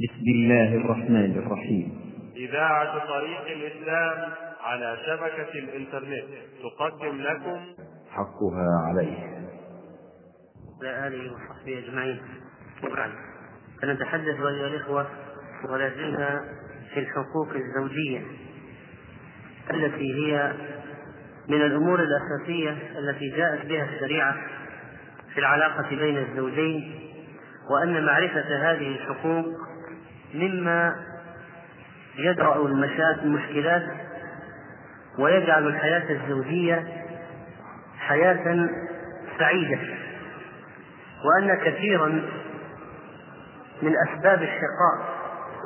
بسم الله الرحمن الرحيم. إذاعة طريق الإسلام على شبكة الإنترنت تقدم لكم حقها عليه. وآله وصحبه أجمعين. وبعد، سنتحدث أيها الإخوة ولازلنا في الحقوق الزوجية التي هي من الأمور الأساسية التي جاءت بها الشريعة في العلاقة بين الزوجين، وأن معرفة هذه الحقوق مما يدرأ المشكلات ويجعل الحياة الزوجية حياة سعيدة، وأن كثيرا من أسباب الشقاء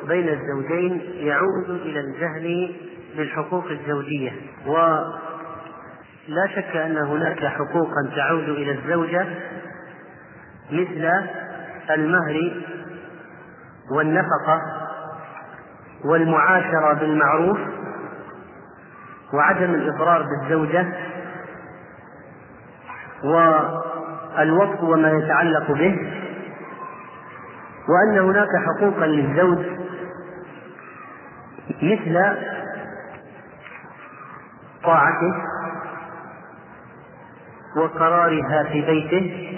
بين الزوجين يعود إلى الجهل بالحقوق الزوجية. ولا شك أن هناك حقوقا تعود إلى الزوجة مثل المهر والنفقة والمعاشرة بالمعروف وعدم الإضرار بالزوجة والوطء وما يتعلق به، وأن هناك حقوقا للزوج مثل طاعته وقرارها في بيته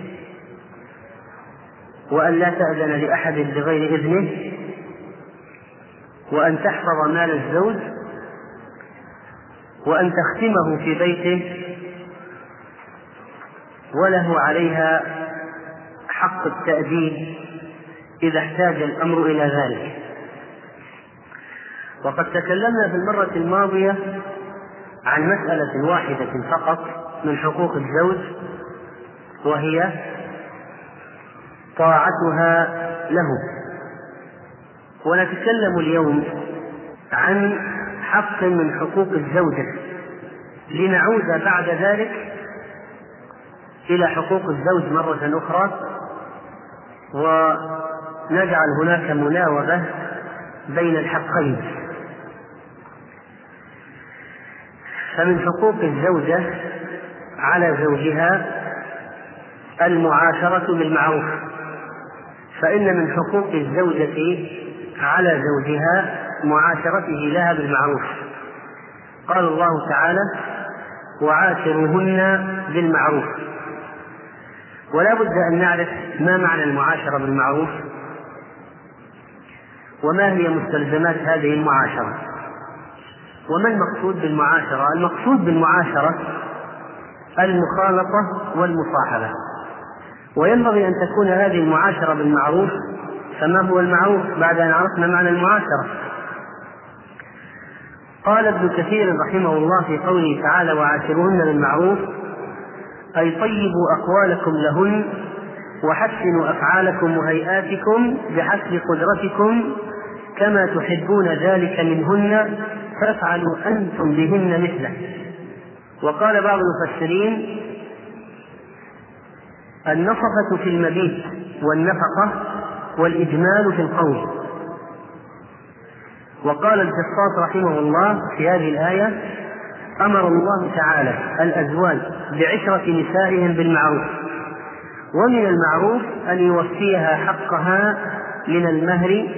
وأن لا تأذن لأحد بغير إذنه، وأن تحفظ مال الزوج، وأن تختمه في بيته، وله عليها حق التأديب إذا احتاج الأمر إلى ذلك. وقد تكلمنا في المرة الماضية عن مسألة واحدة فقط من حقوق الزوج، وهي طاعتها له، ونتكلم اليوم عن حق من حقوق الزوجة، لنعود بعد ذلك إلى حقوق الزوج مرة أخرى، ونجعل هناك مناوبة بين الحقين. فمن حقوق الزوجة على زوجها المعاشرة بالمعروف، فإن من حقوق الزوجة على زوجها معاشرته لها بالمعروف. قال الله تعالى: وعاشروهن بالمعروف. ولا بد أن نعرف ما معنى المعاشرة بالمعروف، وما هي مستلزمات هذه المعاشرة، وما المقصود بالمعاشرة. المقصود بالمعاشرة المخالطة والمصاحبة، وينبغي أن تكون هذه المعاشرة بالمعروف. فما هو المعروف بعد أن عرفنا معنى المعاشرة؟ قال ابن كثير رحمه الله في قوله تعالى: وعاشروهن بالمعروف، أي طيبوا أقوالكم لهن، وحسنوا أفعالكم وهيئاتكم بحسب قدرتكم، كما تحبون ذلك منهن، فافعلوا أنتم بهن مثله. وقال بعض المفسرين: النفقة في المبيت والنفقة والإجمال في القول. وقال الجصاص رحمه الله في هذه الآية: أمر الله تعالى الأزواج بعشرة نسائهم بالمعروف، ومن المعروف أن يوفيها حقها من المهر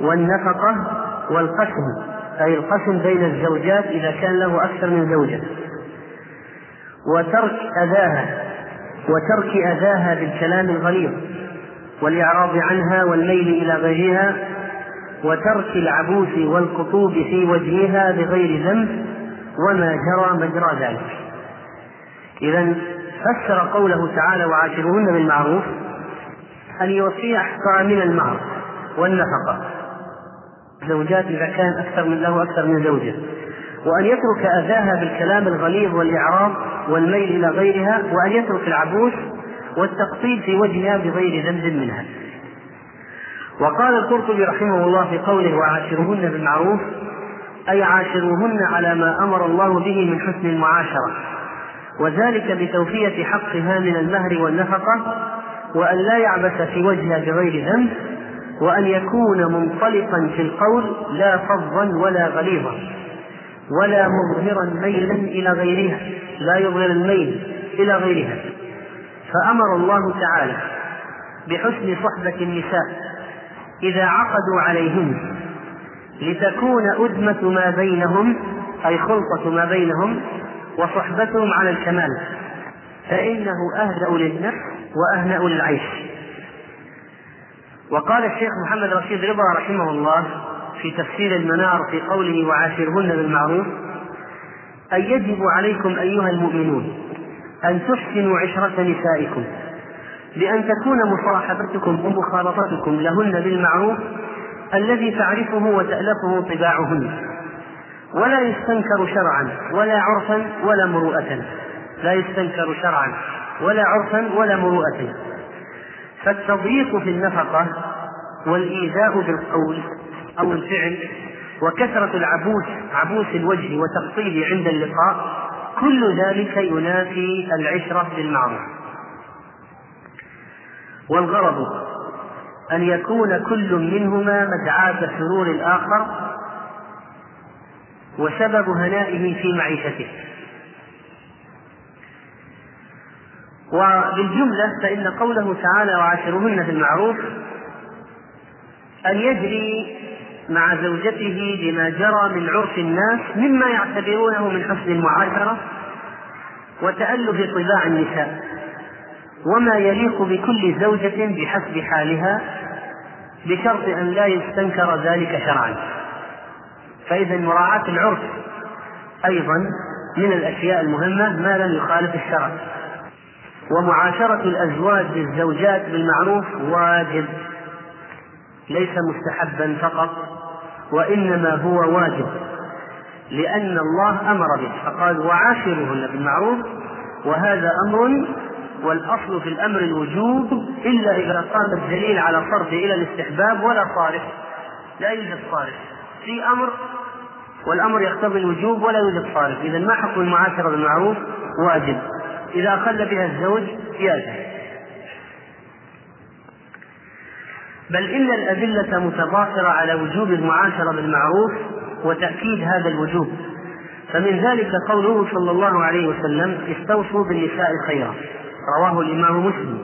والنفقة والقسم، أي القسم بين الزوجات إذا كان له أكثر من زوجة، وترك أذاها بالكلام الغليظ والإعراض عنها والميل إلى غيرها، وترك العبوس والخطوب في وجهها بغير ذنب، وما جرى مجرى ذلك. إذن فسر قوله تعالى: وعاشروهن بالمعروف، أن يوفي أحقها من المعروف والنفقة، زوجات إذا كان له أكثر من زوجة، وأن يترك أذاها بالكلام الغليظ والإعراض والميل إلى غيرها، وأن يترك العبوس والتقصير في وجهها بغير ذنب منها. وقال القرطبي رحمه الله في قوله: وعاشروهن بالمعروف، أي عاشروهن على ما أمر الله به من حسن المعاشرة، وذلك بتوفية حقها من المهر والنفقة، وأن لا يعبث في وجهها بغير ذنب، وأن يكون منطلقا في القول لا فظا ولا غليظا، ولا مظهرا ميلا إلى غيرها، لا يظهر الميل إلى غيرها. فأمر الله تعالى بحسن صحبة النساء إذا عقدوا عليهن لتكون أدمة ما بينهم، أي خلطة ما بينهم وصحبتهم على الكمال، فإنه أهدأ للنفس وأهنأ للعيش. وقال الشيخ محمد رشيد رضا رحمه الله في تفسير المنار في قوله وعاشرهن بالمعروف: أي يجب عليكم أيها المؤمنون أن تحسنوا عشرة نسائكم بأن تكون مصاحبتكم ومخالطتكم لهن بالمعروف الذي تعرفه وتألفه طباعهن، ولا يستنكر شرعا ولا عرفا ولا مروءة، لا يستنكر شرعا ولا عرفا ولا مروءة. فالتضييق في النفقة والإيذاء بالقول أو الفعل وكثرة عبوس الوجه وتقطيب عند اللقاء، كل ذلك ينافي العشرة بالمعروف. والغرض أن يكون كل منهما مدعاة سرور الآخر وسبب هنائه في معيشته. وبالجملة فإن قوله تعالى وعاشرهن في المعروف أن يجري مع زوجته بما جرى من عرف الناس مما يعتبرونه من حسن المعاشرة وتألف طباع النساء، وما يليق بكل زوجة بحسب حالها، بشرط أن لا يستنكر ذلك شرعا. فإذا مراعاة العرف أيضا من الأشياء المهمة ما لم يخالف الشرع، ومعاشرة الأزواج للزوجات بالمعروف واجب، ليس مستحبا فقط، وإنما هو واجب، لأن الله أمر به فقال وعاشرهن بالمعروف، وهذا أمر، والأصل في الأمر الوجوب، إلا إذا قام الدليل على صرف إلى الاستحباب ولا صارف، لا يوجد صارف في أمر والأمر يقتضي الوجوب ولا يوجد صارف. إذا ما حكم المعاشرة بالمعروف؟ واجب، إذا أخل بها الزوج يأثم. بل إن الأدلة متضافرة على وجوب المعاشرة بالمعروف وتأكيد هذا الوجوب، فمن ذلك قوله صلى الله عليه وسلم: استوصوا بالنساء خيرا، رواه الإمام مسلم.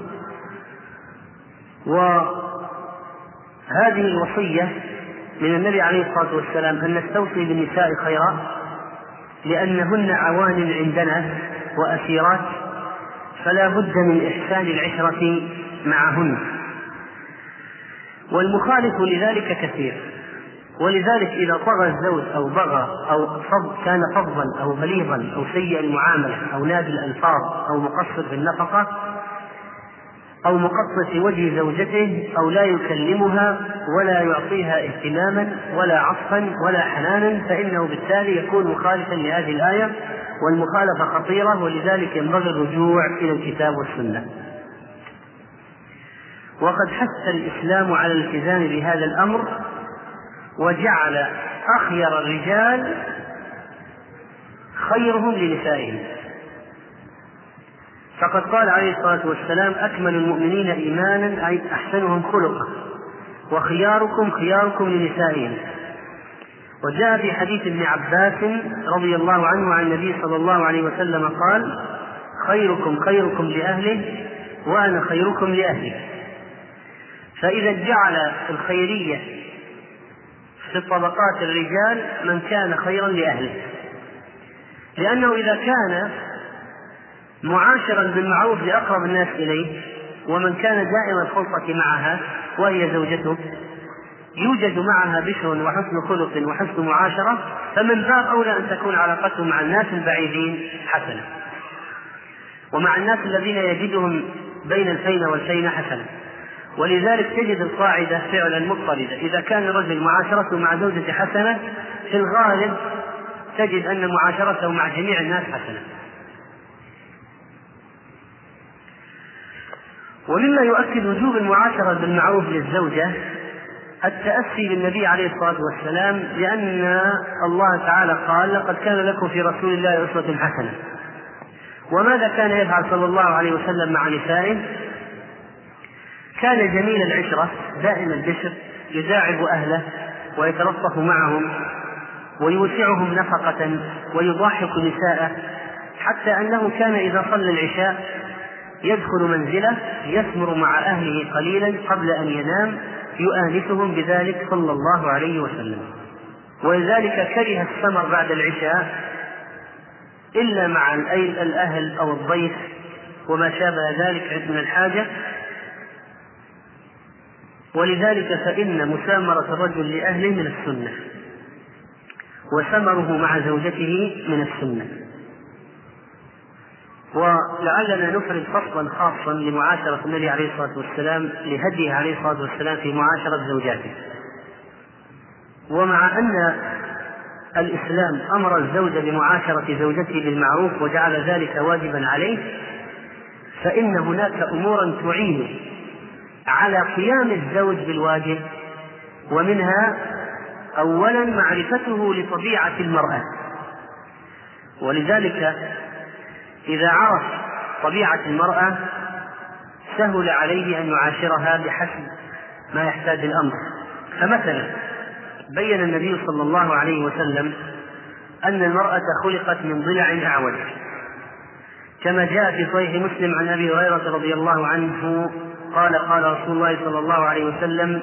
وهذه الوصية من النبي عليه الصلاة والسلام أن نستوصي بالنساء خيرا، لأنهن عوان عندنا وأسيرات، فلا بد من إحسان العشرة معهن. والمخالف لذلك كثير، ولذلك إذا طغى الزوج أو بغى أو كان فظا أو بليغا أو سيء المعاملة أو نادي الألفاظ أو مقصر في النفقة أو مقصر في وجه زوجته أو لا يكلمها ولا يعطيها اهتماما ولا عطفا ولا حنانا، فإنه بالتالي يكون مخالفا لهذه الآية، والمخالفة خطيرة، ولذلك ينبغي الرجوع إلى الكتاب والسنة. وقد حث الإسلام على الالتزام بهذا الأمر، وجعل أخير الرجال خيرهم لنسائهم، فقد قال عليه الصلاة والسلام: أكمل المؤمنين إيمانا أي أحسنهم خلقا، وخياركم خياركم لنسائهم. وجاء في حديث ابن عباس رضي الله عنه عن النبي صلى الله عليه وسلم قال: خيركم خيركم لأهله وأنا خيركم لأهلي. فإذا جعل الخيرية في طبقات الرجال من كان خيرا لأهله، لأنه إذا كان معاشرا بالمعروف لأقرب الناس إليه ومن كان دائما الخلطة معها وهي زوجته، يوجد معها بشر وحسن خلق وحسن معاشرة، فمن باب أولى أن تكون علاقته مع الناس البعيدين حسنة، ومع الناس الذين يجدهم بين الفين والفين حسنة. ولذلك تجد القاعدة فعلا مضطردة، إذا كان الرجل معاشرته مع زوجته حسنة في الغالب تجد أن معاشرته مع جميع الناس حسنة. ومما يؤكد وجوب المعاشرة بالمعروف للزوجة التأسي بالنبي عليه الصلاة والسلام، لأن الله تعالى قال: لقد كان لكم في رسول الله أسوة حسنة. وماذا كان يفعل صلى الله عليه وسلم مع نسائه؟ كان جميل العشرة، دائم البشر، يداعب أهله ويتلطف معهم ويوسعهم نفقة ويضحك نساءه، حتى أنه كان إذا صلى العشاء يدخل منزله يثمر مع أهله قليلا قبل أن ينام، يؤانسهم بذلك صلى الله عليه وسلم. ولذلك كره السمر بعد العشاء إلا مع الأهل أو الضيف وما شابه ذلك من الحاجة. ولذلك فإن مسامرة الرجل لأهله من السنة، وسمره مع زوجته من السنة. ولعلنا نفرد فصلا خاصا لمعاشرة النبي عليه الصلاة والسلام، لهديه عليه الصلاة والسلام في معاشرة زوجاته. ومع أن الإسلام أمر الزوج بمعاشرة زوجته بالمعروف وجعل ذلك واجبا عليه، فإن هناك أمورا تعينه على قيام الزوج بالواجب، ومنها أولا معرفته لطبيعة المرأة. ولذلك إذا عرف طبيعة المرأة سهل عليه أن يعاشرها بحسب ما يحتاج الأمر. فمثلا بين النبي صلى الله عليه وسلم أن المرأة خلقت من ضلع أعوج، كما جاء في صحيح مسلم عن أبي هريرة رضي الله عنه قال: قال رسول الله صلى الله عليه وسلم: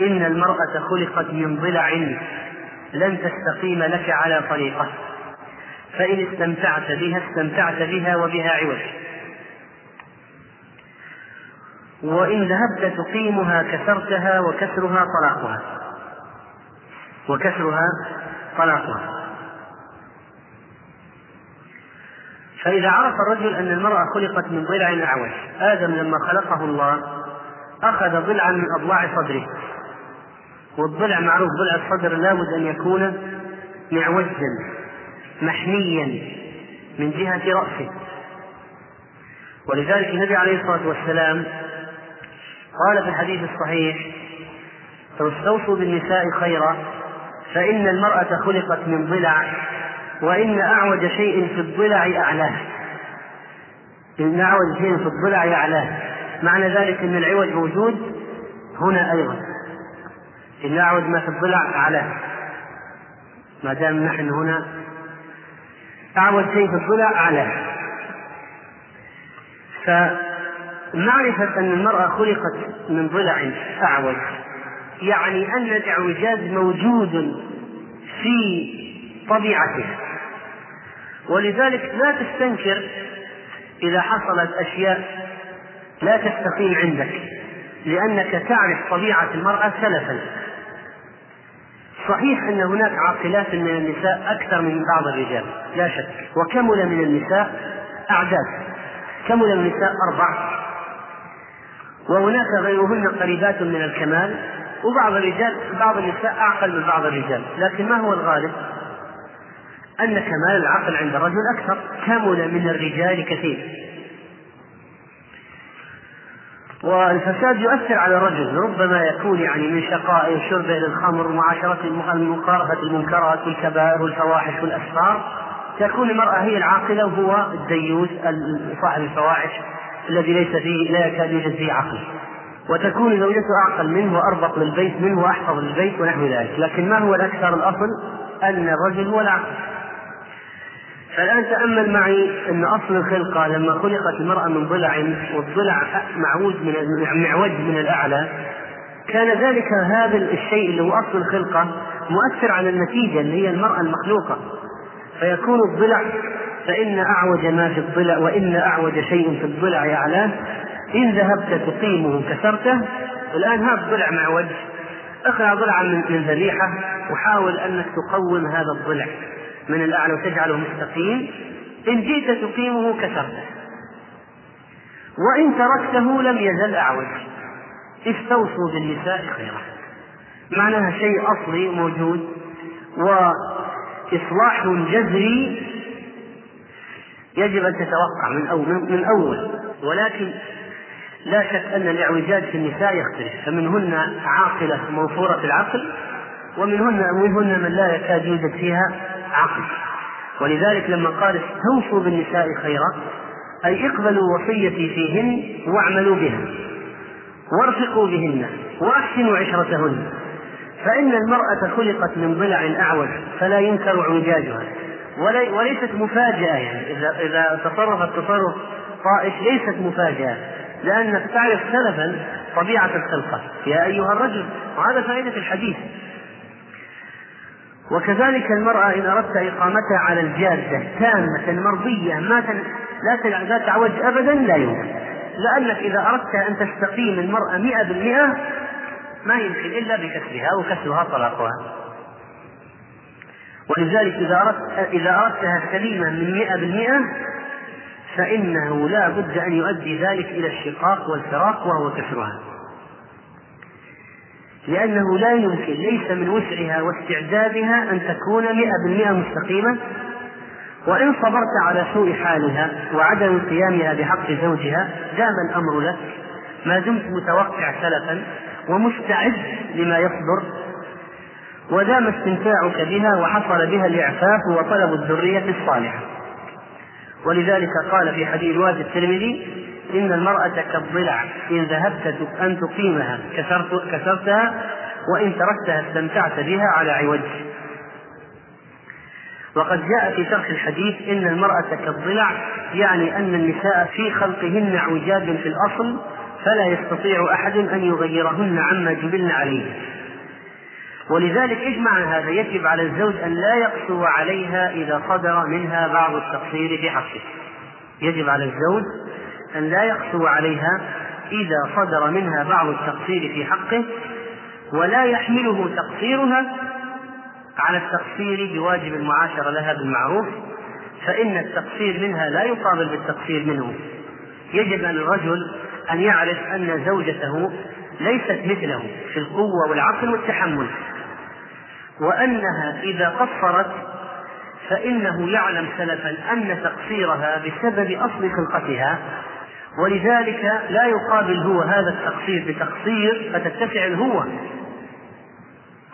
إن المرأة خلقت من ضلع لن تستقيم لك على طريقه، فإن استمتعت بها استمتعت بها وبها عوج، وإن ذهبت تقيمها كسرتها وكسرها طلاقها فإذا عرف الرجل أن المرأة خلقت من ضلع أعوج، آدم لما خلقه الله أخذ ضلعا من أضلاع صدره، والضلع معروف، ضلع الصدر لابد أن يكون معوجا محميا من جهة رأسه. ولذلك النبي عليه الصلاة والسلام قال في الحديث الصحيح: فاستوصوا بالنساء خيرا، فإن المرأة خلقت من ضلع، وإن أعوج شيء في الضلع أعلاه. إن أعوج شيء في الضلع أعلاه، معنى ذلك أن العوج موجود هنا أيضا، إن أعوج ما في الضلع أعلاه، ما دام نحن هنا أعوج شيء في الضلع أعلاه. فمعرفة أن المرأة خلقت من ضلع أعوج يعني أن الإعوجاج موجود في طبيعته. ولذلك لا تستنكر إذا حصلت أشياء لا تستقيم عندك، لأنك تعرف طبيعة المرأة سلفا. صحيح أن هناك عاقلات من النساء أكثر من بعض الرجال لا شك، وكمل من النساء أعداد، كمل من النساء 4، وهناك غيرهن قريبات من الكمال، وبعض الرجال بعض النساء أعقل من بعض الرجال. لكن ما هو الغالب؟ أن كمال العقل عند الرجل أكثر، كمل من الرجال كثير. والفساد يؤثر على الرجل، ربما يكون يعني من شقائه وشربه للخمر ومعاشرة المقارفة المنكرات والكبائر والفواحش والأسفار، تكون المرأة هي العاقلة وهو الديوث صاحب الفواحش الذي ليس فيه لا يكاد يوجد فيه عقل، وتكون زوجته أعقل منه وأربق للبيت منه وأحفظ للبيت ونحو ذلك. لكن ما هو الأكثر؟ الأصل أن الرجل هو العقل. فالآن تأمل معي أن أصل الخلقة لما خلقت المرأة من ضلع، والضلع معوج من الأعلى، كان ذلك هذا الشيء اللي هو أصل الخلقة مؤثر على النتيجة اللي هي المرأة المخلوقة، فيكون الضلع، فإن أعوج ما في الضلع، وإن أعوج شيء في الضلع يعلاه، إن ذهبت تقيمه كسرته. الآن هذا الضلع معوج، اخلع ضلعا من ذريحة وحاول أنك تقوم هذا الضلع من الأعلى وتجعله مستقيم، إن جئت تقيمه كسرته، وإن تركته لم يزل أعوج. استوصوا بالنساء خيرا، معناها شيء أصلي موجود، وإصلاح جذري يجب أن تتوقع من أول. ولكن لا شك أن الإعوجاج في النساء يختلف، فمنهن عاقلة موفورة العقل، ومنهن من لا يكاد يوجد فيها عقل. ولذلك لما قال استوصوا بالنساء خيرا، أي اقبلوا وصيتي فيهن واعملوا بها وارفقوا بهن وأحسنوا عشرتهن، فإن المرأة خلقت من ضلع أعوج فلا ينكر اعوجاجها، وليست مفاجأة. يعني إذا تصرفت تصرف طائش ليست مفاجأة، لأنك تعرف سلفا طبيعة الخلقة يا أيها الرجل، وهذا فائدة الحديث. وكذلك المرأة إن أردت إقامتها على الجادة تامة مرضية لا تعوج أبدا لا يمكن، لأنك إذا أردت أن تستقيم المرأة 100% ما يمكن إلا بكسرها، وكسرها طلاقها. ولذلك إذا أردتها سليمة من 100% فإنه لا بد أن يؤدي ذلك إلى الشقاق والفراق وهو كسرها، لأنه لا يمكن، ليس من وسعها واستعدادها أن تكون 100% مستقيمة. وإن صبرت على سوء حالها وعدم قيامها بحق زوجها دام الأمر لك، ما دمت متوقع سلفا ومستعد لما يصدر، ودام استمتاعك بها وحصل بها الإعفاف وطلب الذرية الصالحة. ولذلك قال في حديث رواه الترمذي: إن المرأة كالضلع، إن ذهبت أن تقيمها كسرتها، وإن تركتها استمتعت بها على عوج. وقد جاء في شرح الحديث: إن المرأة كالضلع، يعني أن النساء في خلقهن عوجاج في الأصل، فلا يستطيع أحد أن يغيرهن عما جبلن عليه. ولذلك اجمع هذا يجب على الزوج أن لا يقسو عليها إذا صدر منها بعض التقصير بحقه. يجب على الزوج أن لا يقسو عليها إذا صدر منها بعض التقصير في حقه، ولا يحمله تقصيرها على التقصير بواجب المعاشرة لها بالمعروف، فإن التقصير منها لا يقابل بالتقصير منه. يجب على الرجل أن يعرف أن زوجته ليست مثله في القوة والعقل والتحمل، وأنها إذا قصرت فإنه يعلم سلفا أن تقصيرها بسبب أصل خلقتها، ولذلك لا يقابل هو هذا التقصير بتقصير فتتسع هو،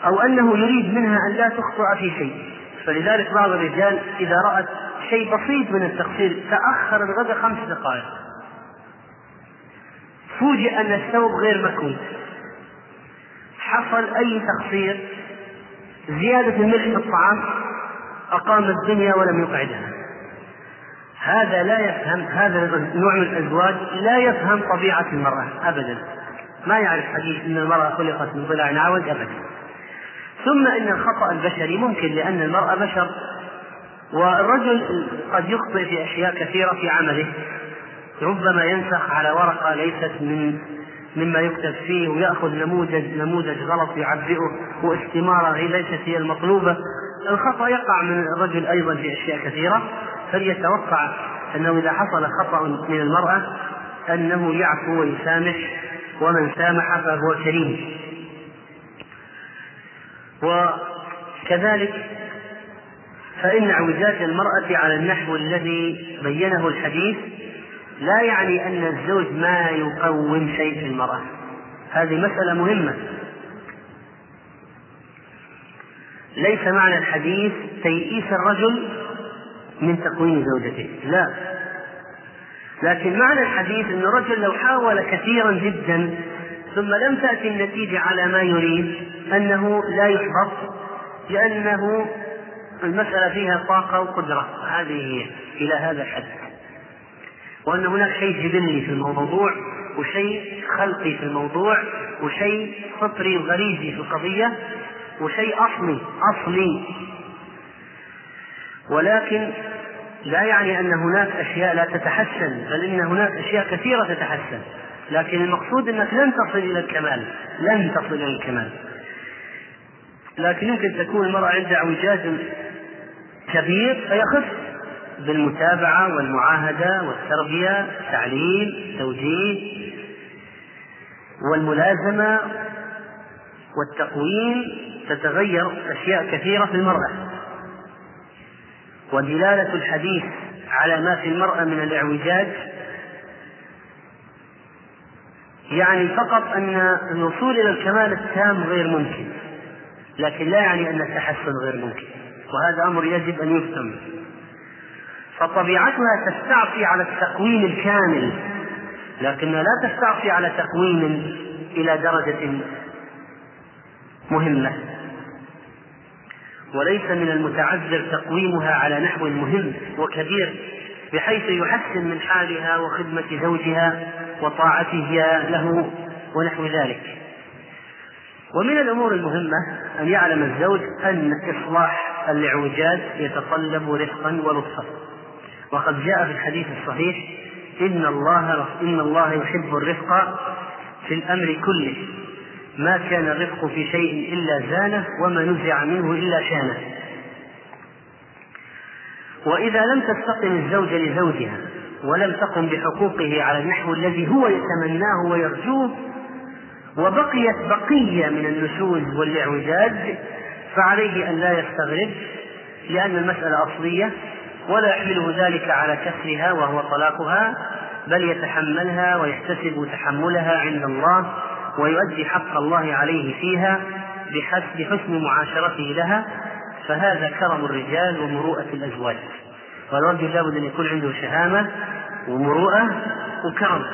أو أنه يريد منها أن لا تخطئ في شيء. فلذلك بعض الرجال إذا رأت شيء بسيط من التقصير تأخر الغداء 5 دقائق، فوجئ أن الثوب غير مكوي، حصل أي تقصير، زيادة الملح في الطعام، أقام الدنيا ولم يقعدها. هذا لا يفهم، هذا نوع من الأزواج لا يفهم طبيعة المرأة أبدا، ما يعرف حديث أن المرأة خلقت من ضلع عوج أبدا. ثم إن الخطأ البشري ممكن، لأن المرأة بشر، والرجل قد يخطئ في أشياء كثيرة في عمله، ربما ينسخ على ورقة ليست مما يكتب فيه، ويأخذ نموذج غلط يعبئه، واستمارة ليست هي المطلوبة. الخطأ يقع من الرجل أيضا في أشياء كثيرة، فليتوقع أنه إذا حصل خطأ من المرأة أنه يعفو ويسامح، ومن سامح فهو كريم. وكذلك فإن عوجات المرأة على النحو الذي بينه الحديث لا يعني أن الزوج ما يقوم شيء في المرأة، هذه مسألة مهمة. ليس معنى الحديث تيئيس الرجل من تقويم زوجته، لا، لكن معنى الحديث أن الرجل لو حاول كثيرا جدا ثم لم تأتي النتيجة على ما يريد أنه لا يحبط، لأنه المسألة فيها طاقة وقدرة، هذه هي إلى هذا الحد، وأن هناك شيء جبلي في الموضوع، وشيء خلقي في الموضوع، وشيء فطري وغريزي في القضية، وشيء أصلي. ولكن لا يعني أن هناك أشياء لا تتحسن، بل إن هناك أشياء كثيرة تتحسن، لكن المقصود أنك لن تصل إلى الكمال. لكن يمكن تكون المرأة عندها عوجات كبير، فيخف بالمتابعة والمعاهدة والتربية، التعليم، التوجيه والملازمة والتقويم. تتغير أشياء كثيرة في المرأة، ودلالة الحديث على ما في المرأة من الإعوجاج يعني فقط أن الوصول إلى الكمال التام غير ممكن، لكن لا يعني أن التحسن غير ممكن، وهذا أمر يجب أن يفهم. فطبيعتها تستعصي على التقويم الكامل، لكنها لا تستعصي على تقويم إلى درجة مهمة، وليس من المتعذر تقويمها على نحو مهم وكبير بحيث يحسن من حالها وخدمة زوجها وطاعتها له ونحو ذلك. ومن الأمور المهمة أن يعلم الزوج أن إصلاح الإعوجاز يتطلب رفقا ولطفا، وقد جاء في الحديث الصحيح إن الله يحب الرفق في الأمر كله، ما كان الرفق في شيء إلا زانه وما نزع منه إلا شانه. وإذا لم تستقم الزوجة لزوجها ولم تقم بحقوقه على النحو الذي هو يتمناه ويرجوه وبقيت بقية من النشوز والإعوجاج فعليه أن لا يستغرب، لأن المسألة أصلية ولا يحمله ذلك على كسرها وهو طلاقها، بل يتحملها ويحتسب تحملها عند الله ويؤدي حق الله عليه فيها بحسب حسن معاشرته لها، فهذا كرم الرجال ومروءة الأزواج. فالرجل لابد أن يكون عنده شهامة ومروءة وكرم.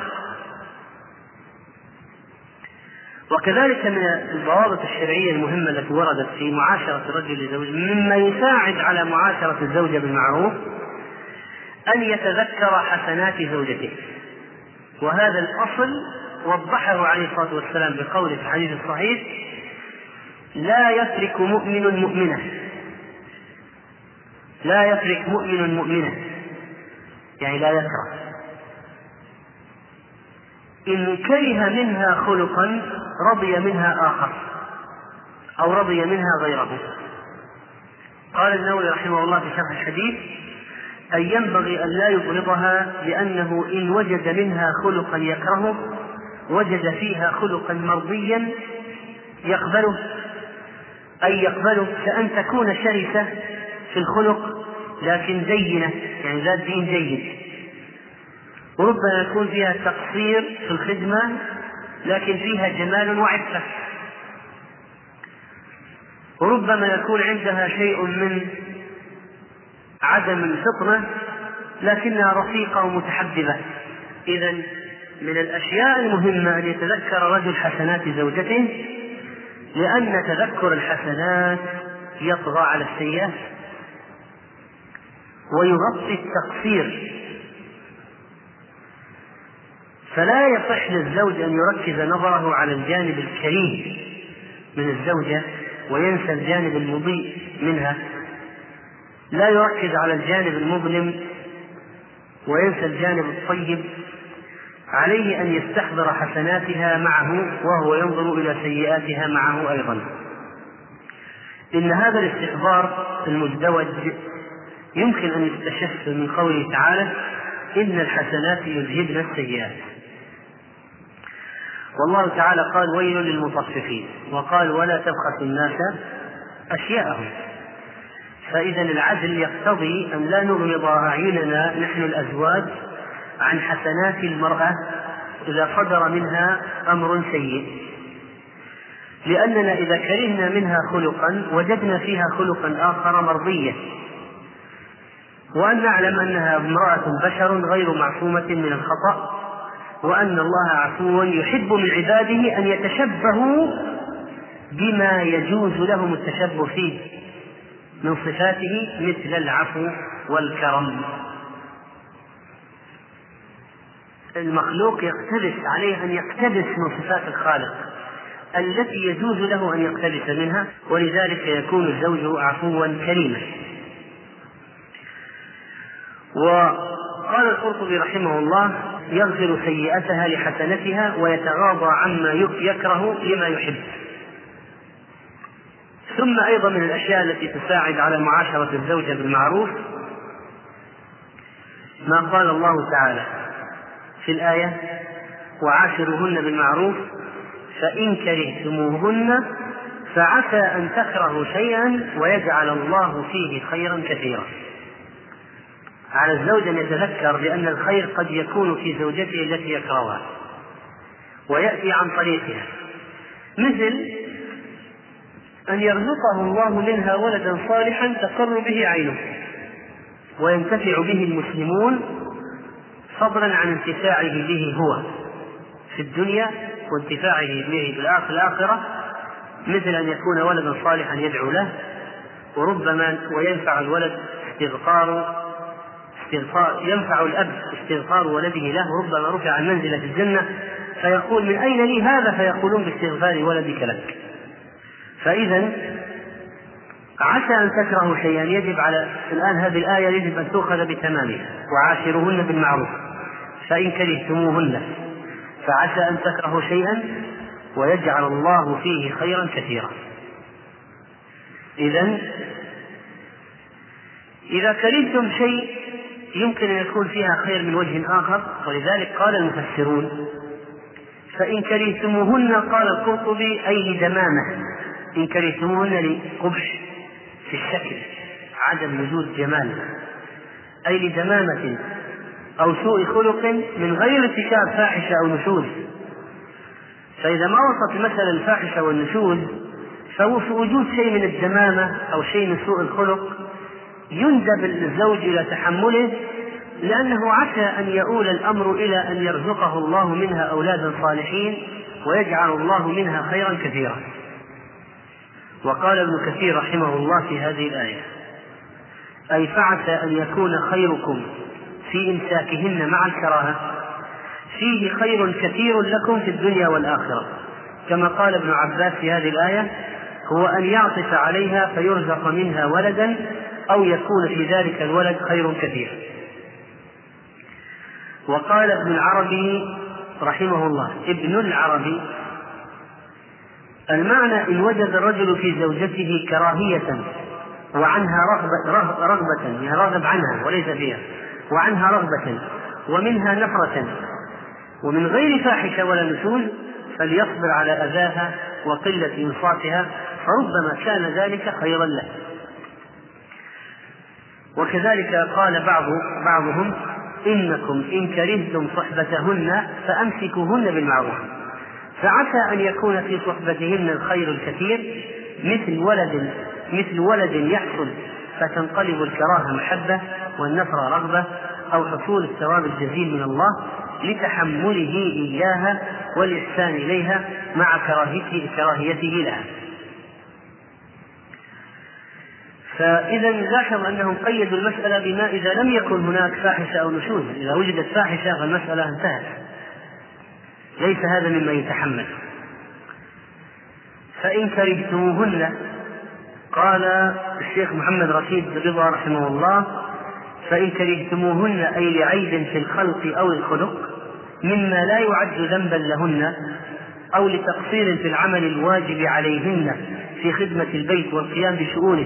وكذلك من الضوابط الشرعية المهمة التي وردت في معاشرة الرجل لزوجه مما يساعد على معاشرة الزوجة بالمعروف أن يتذكر حسنات زوجته، وهذا الأصل وضحه عليه الصلاة والسلام بقوله في الحديث الصحيح: لا يترك مؤمن مؤمنة، يعني لا يكره، إن كره منها خلقا رضي منها آخر أو رضي منها غيره. قال النووي رحمه الله في شرح الحديث: أن ينبغي أن لا يبغضها، لأنه إن وجد منها خلقا يكرهه وجد فيها خلقا مرضيا يقبله، أي يقبله كأن تكون شرسة في الخلق لكن زينة، يعني ذات دين جيد، وربما يكون فيها تقصير في الخدمة لكن فيها جمال وعفة، وربما يكون عندها شيء من عدم الفطنة لكنها رفيقة ومتحببة. إذا من الأشياء المهمة أن يتذكر رجل حسنات زوجته، لأن تذكر الحسنات يطغى على السيئات ويغطي التقصير، فلا يصح للزوج أن يركز نظره على الجانب الكريم من الزوجة وينسى الجانب المضيء منها، لا يركز على الجانب المظلم وينسى الجانب الطيب. عليه أن يستحضر حسناتها معه وهو ينظر إلى سيئاتها معه أيضا. إن هذا الاستحضار المزدوج يمكن أن يستشف من قوله تعالى: إن الحسنات يذهبن السيئات. والله تعالى قال: ويل للمطففين، وقال: ولا تبخسوا الناس أشياءهم. فإذا العدل يقتضي أن لا نغمض أعيننا نحن الأزواج عن حسنات المرأة إذا صدر منها أمر سيء، لأننا إذا كرهنا منها خلقا وجدنا فيها خلقا آخر مرضية، وأن نعلم أنها امرأة بشر غير معصومة من الخطأ، وأن الله عفو يحب من عباده أن يتشبهوا بما يجوز لهم التشبه فيه من صفاته مثل العفو والكرم. المخلوق يقتبس، عليه أن يقتبس من صفات الخالق التي يجوز له أن يقتبس منها، ولذلك يكون الزوج عفوا كريما. وقال القرطبي رحمه الله: يغفر سيئتها لحسنتها ويتغاضى عما يكره لما يحب. ثم أيضا من الأشياء التي تساعد على معاشرة الزوجة بالمعروف ما قال الله تعالى في الآية: وعاشرهن بالمعروف فإن كرهتموهن فعسى أن تكرهوا شيئا ويجعل الله فيه خيرا كثيرا. على الزوج أن يتذكر بأن الخير قد يكون في زوجته التي يكرهها ويأتي عن طريقها، مثل أن يرزقه الله منها ولدا صالحا تقر به عينه وينتفع به المسلمون، فضلا عن انتفاعه به هو في الدنيا وانتفاعه به في الآخرة، مثل أن يكون ولدا صالحا يدعو له، وربما وينفع الولد ينفع الأب استغفار ولده له، ربما رفع المنزلة في الجنة فيقول من أين لي هذا؟ فيقولون باستغفار ولدك لك. فإذا عسى أن تكرهوا شيئا يجب على الآن هذه الآية يجب أن تؤخذ بتمامها، وعاشروهن بالمعروف فإن كرهتموهن، فعسى أن تكرهوا شيئا ويجعل الله فيه خيرا كثيرا. إذن إذا كرهتم شيء يمكن أن يكون فيها خير من وجه آخر، ولذلك قال المفسرون فإن كرهتموهن، قال القرطبي أي دمامة، إن كرهتموهن لقبح في الشكل عدم وجود جمال، أي لدمامة أو سوء خلق من غير ارتكاب فاحشة أو نشوز. فإذا ما وصلت مثلا الفاحشة والنشوز فهو في وجود شيء من الدمامة أو شيء من سوء الخلق يندب الزوج إلى تحمله، لأنه عسى أن يؤول الأمر إلى أن يرزقه الله منها أولادا صالحين ويجعل الله منها خيرا كثيرا. وقال ابن كثير رحمه الله في هذه الآية أي فعسى أن يكون خيركم في إمساكهن مع الكراهة فيه خير كثير لكم في الدنيا والآخرة، كما قال ابن عباس في هذه الآية هو أن يعطف عليها فيرزق منها ولدا أو يكون في ذلك الولد خير كثير. وقال ابن العربي رحمه الله ابن العربي المعنى إن وجد الرجل في زوجته كراهية وعنها رغبة، يعني راغب عنها وليس فيها، وعنها رغبة ومنها نفرة ومن غير فاحشة ولا نشوز فليصبر على أذاها وقلة إنصاتها فربما كان ذلك خيرا له. وكذلك قال بعضهم إنكم إن كرهتم صحبتهن فأمسكوهن بالمعروف، فعسى أن يكون في صحبتهن الخير الكثير مثل ولد يحصل فتنقلب الكراهة محبة والنفرة رغبة، أو حصول الثواب الجزيل من الله لتحمله إياها والإحسان إليها مع كراهيته لها. فإذا لاحظ أنهم قيدوا المسألة بما إذا لم يكن هناك فاحشة أو نشوز، إذا وجدت فاحشة فالمسألة انتهت، ليس هذا مما يتحمل. فإن كرهتموهن، قال الشيخ محمد رشيد رضا رحمه الله فإن كرهتموهن أي لعيب في الخلق أو الخلق مما لا يعد ذنبا لهن، أو لتقصير في العمل الواجب عليهن في خدمة البيت والقيام بشؤونه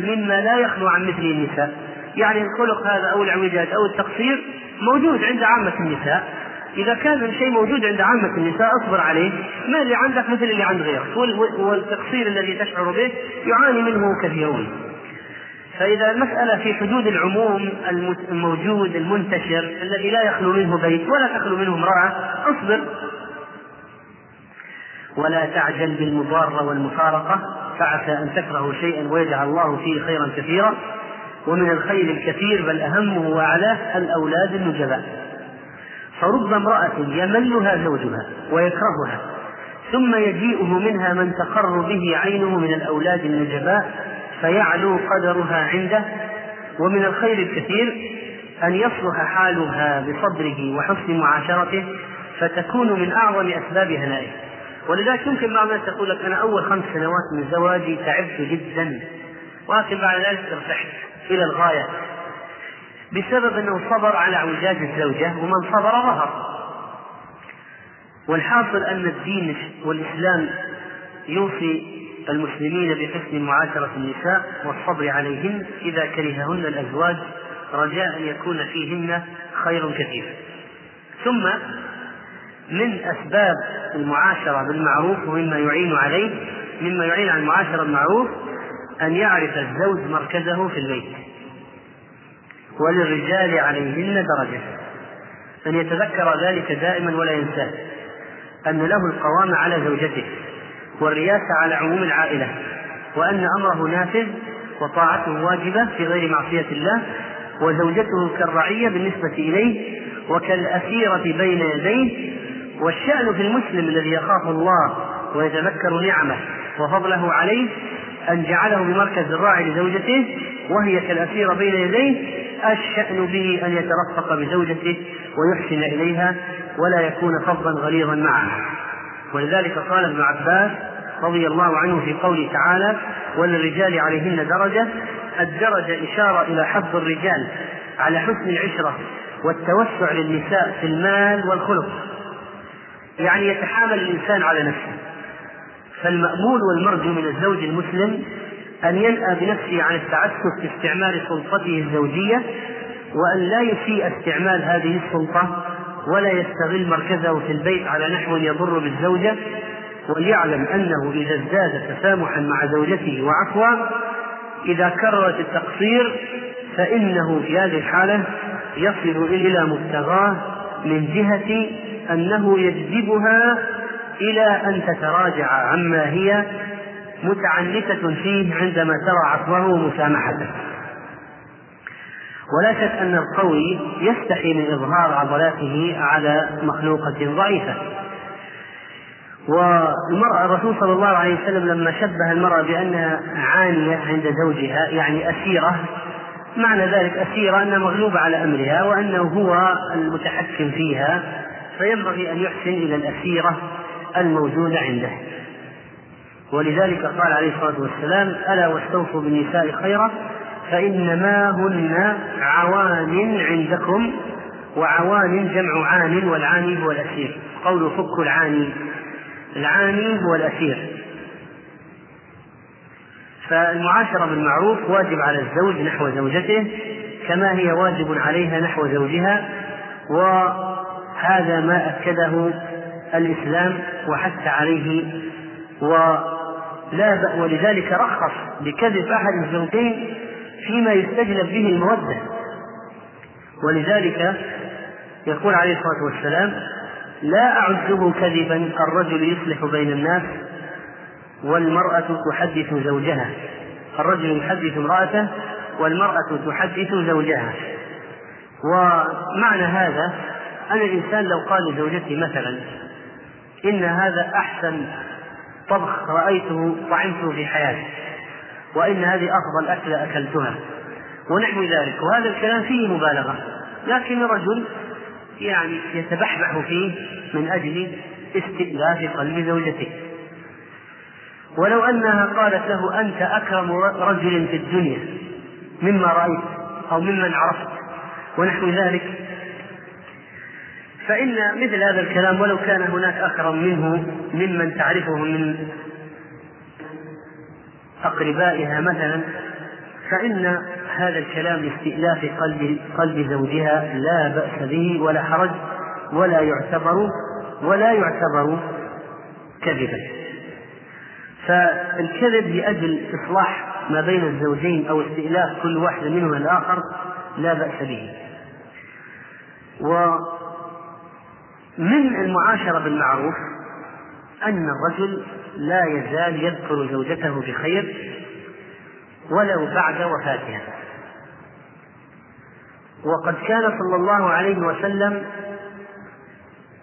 مما لا يخلو عن مثل النساء، يعني الخلق هذا أو العوجات أو التقصير موجود عند عامة النساء. إذا كان الشيء موجود عند عامة النساء أصبر عليه، ما اللي عندك مثل اللي عند غيرك، والتقصير الذي تشعر به يعاني منه كثيرون. فإذا المسألة في حدود العموم الموجود المنتشر الذي لا يخلو منه بيت ولا تخلو منه امرأة أصبر ولا تعجل بالمضارة والمفارقة، فعسى أن تكرهوا شيئا ويجعل الله فيه خيرا كثيرا. ومن الخير الكثير بل أهمه وأعلاه الأولاد النجباء، فرب امرأة يملها زوجها ويكرهها ثم يجيئه منها من تقر به عينه من الأولاد النجباء فيعلو قدرها عنده. ومن الخير الكثير أن يصلح حالها بصبره وحسن معاشرته فتكون من أعظم أسباب هنائه. ولذلك يمكن بعض الناس تقول لك أنا أول 5 سنوات من زواجي تعبت جدا، ولكن بعد ذلك ارتحت إلى الغاية بسبب أنه صبر على اعوجاج الزوجة، ومن صبر ظهر. والحاصل أن الدين والإسلام يوصي المسلمين بحسن معاشرة النساء والصبر عليهن إذا كرههن الأزواج، رجاء أن يكون فيهن خير كثير. ثم من أسباب المعاشرة بالمعروف ومما يعين عليه مما يعين على المعاشرة بالمعروف أن يعرف الزوج مركزه في البيت، وللرجال عليهن درجة، أن يتذكر ذلك دائما ولا ينساه، أن له القوام على زوجته والرياسة على عموم العائلة، وأن أمره نافذ وطاعته واجبة في غير معصية الله، وزوجته كالرعية بالنسبة إليه وكالأسيرة بين يديه. والشأن في المسلم الذي يخاف الله ويتذكر نعمه وفضله عليه أن جعله بمركز الراعي لزوجته وهي كالأسيرة بين يديه، الشأن به أن يترفق بزوجته ويحسن إليها ولا يكون فظا غليظا معه. ولذلك قال ابن عباس رضي الله عنه في قوله تعالى وللرجال عليهن درجة، الدرجة إشارة إلى حظ الرجال على حسن العشرة والتوسع للنساء في المال والخلق، يعني يتحامل الإنسان على نفسه. فالمأمول والمرجو من الزوج المسلم أن ينأى بنفسه عن التعسف في استعمال سلطته الزوجية، وأن لا يسيء استعمال هذه السلطة ولا يستغل مركزه في البيت على نحو يضر بالزوجة، وليعلم أنه إذا ازداد تسامحا مع زوجته وعفوا إذا كررت التقصير فإنه في هذه الحالة يصل إلى مبتغاه من جهة أنه يجذبها إلى أن تتراجع عما هي متعنتة فيه عندما ترى عفوه ومسامحته. ولا شك أن القوي يستحي من إظهار عضلاته على مخلوقة ضعيفة. والمرأة الرسول صلى الله عليه وسلم لما شبه المرأة بأنها عانية عند زوجها يعني أسيرة، معنى ذلك أسيرة أنها مغلوبة على أمرها وأنه هو المتحكم فيها، فينبغي أن يحسن إلى الأسيرة الموجودة عنده. ولذلك قال عليه الصلاة والسلام ألا واستوفوا بالنساء خيرا فإنما هن عوان عندكم، وعوان جمع عان، والعاني هو الأسير. قول فك العاني، العاني هو الأسير. فالمعاشرة بالمعروف واجب على الزوج نحو زوجته كما هي واجب عليها نحو زوجها، وهذا ما أكده الإسلام وحث عليه. ولذلك رخص بكذب أحد الزوجين فيما يستجلب به المودة. ولذلك يقول عليه الصلاة والسلام لا أعده كذبا الرجل يصلح بين الناس والمرأة تحدث زوجها، الرجل يحدث امرأته والمرأة تحدث زوجها. ومعنى هذا أن الإنسان لو قال لزوجته مثلا إن هذا أحسن طبخ رأيته طعمته في حياتي، وإن هذه أفضل أكلة أكلتها ونحو ذلك، وهذا الكلام فيه مبالغة، لكن الرجل يعني يتبحبح فيه من أجل استئناف قلب زوجته. ولو أنها قالت له أنت أكرم رجل في الدنيا مما رأيت أو ممن عرفت ونحو ذلك، فإن مثل هذا الكلام ولو كان هناك أكرم منه ممن تعرفه من أقربائها مثلا، فإن هذا الكلام لاستئلاف قلب زوجها لا بأس به ولا حرج، ولا يعتبر كذبا. فالكذب لأجل إصلاح ما بين الزوجين أو استئلاف كل واحد منهما الآخر لا بأس به. ومن المعاشرة بالمعروف أن الرجل لا يزال يذكر زوجته بخير ولو بعد وفاتها. وقد كان صلى الله عليه وسلم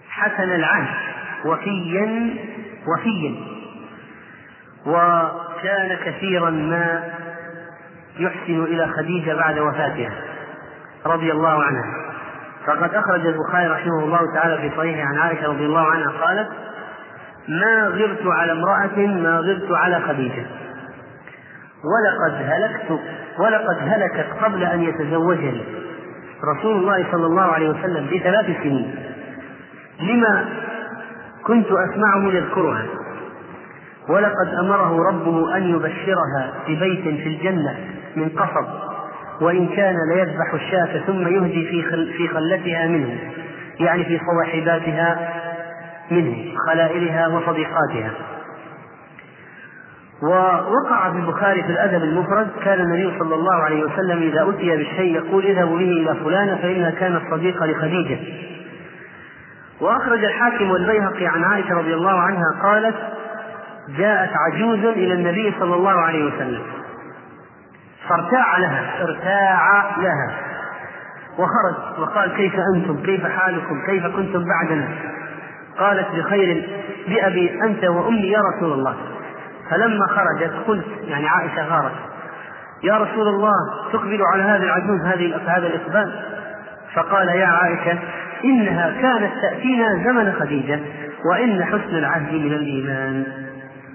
حسن العهد وفيا، وكان كثيرا ما يحسن إلى خديجة بعد وفاتها رضي الله عنها. فقد أخرج البخاري رحمه الله تعالى في صحيحه عن عائشة رضي الله عنها قالت ما غرت على امرأة ما غرت على خديجة، ولقد هلكت قبل أن يتزوجني رسول الله صلى الله عليه وسلم ب3 سنين لما كنت أسمعه يذكرها، ولقد أمره ربه أن يبشرها ببيت في الجنة من قصب وإن كان ليذبح الشاة ثم يهدي في خلتها منه، يعني في صواحباتها منه، خلائلها وصديقاتها. ووقع في البخاري في الأدب المفرد كان النبي صلى الله عليه وسلم إذا أتي بالشيء يقول اذهبوا به إلى فلانة فإنها كانت صديقة لخديجة. وأخرج الحاكم والبيهقي عن عائشة رضي الله عنها قالت جاءت عجوز إلى النبي صلى الله عليه وسلم فارتاع لها وخرج وقال كيف أنتم، كيف حالكم، كيف كنتم بعدنا؟ قالت بخير بأبي أنت وأمي يا رسول الله. فلما خرجت قلت، يعني عائشة غارت، يا رسول الله تقبل على هذا العجوز هذا الإقبال؟ فقال يا عائشة إنها كانت تأتينا زمن خديجة. وإن حسن العهد من الإيمان،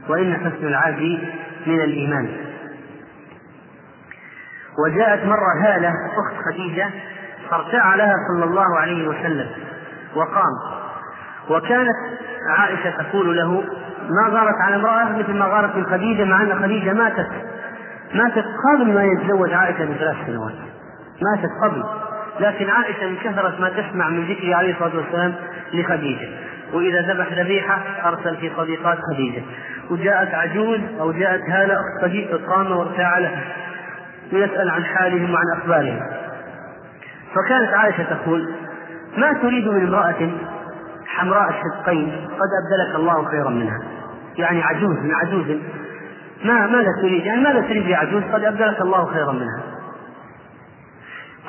وإن حسن العهد من الإيمان. وجاءت مرة هالة أخت خديجة فارتعى لها صلى الله عليه وسلم وقام، وكانت عائشة تقول له ما غارت على امرأة مثل ما غارت من خديجة، مع أن خديجة ماتت قبل ما يتزوج عائشة ب3 سنوات، ماتت قبل، لكن عائشة من كثرة ما تسمع من ذكر عليه الصلاة والسلام لخديجة، وإذا ذبح ذبيحة أرسل في صديقات خديجة. وجاءت عجوز أو جاءت هالة أخت خديجة قام وارتاع لها ويسأل عن حالهم وعن أخبارهم، فكانت عائشة تقول ما تريد من امرأة حمراء الشقين قد أبدلك الله خيرا منها، يعني عجوز من عجوز، ماذا تريد؟ يعني ماذا تريد لعجوز قد أبدلك الله خيرا منها؟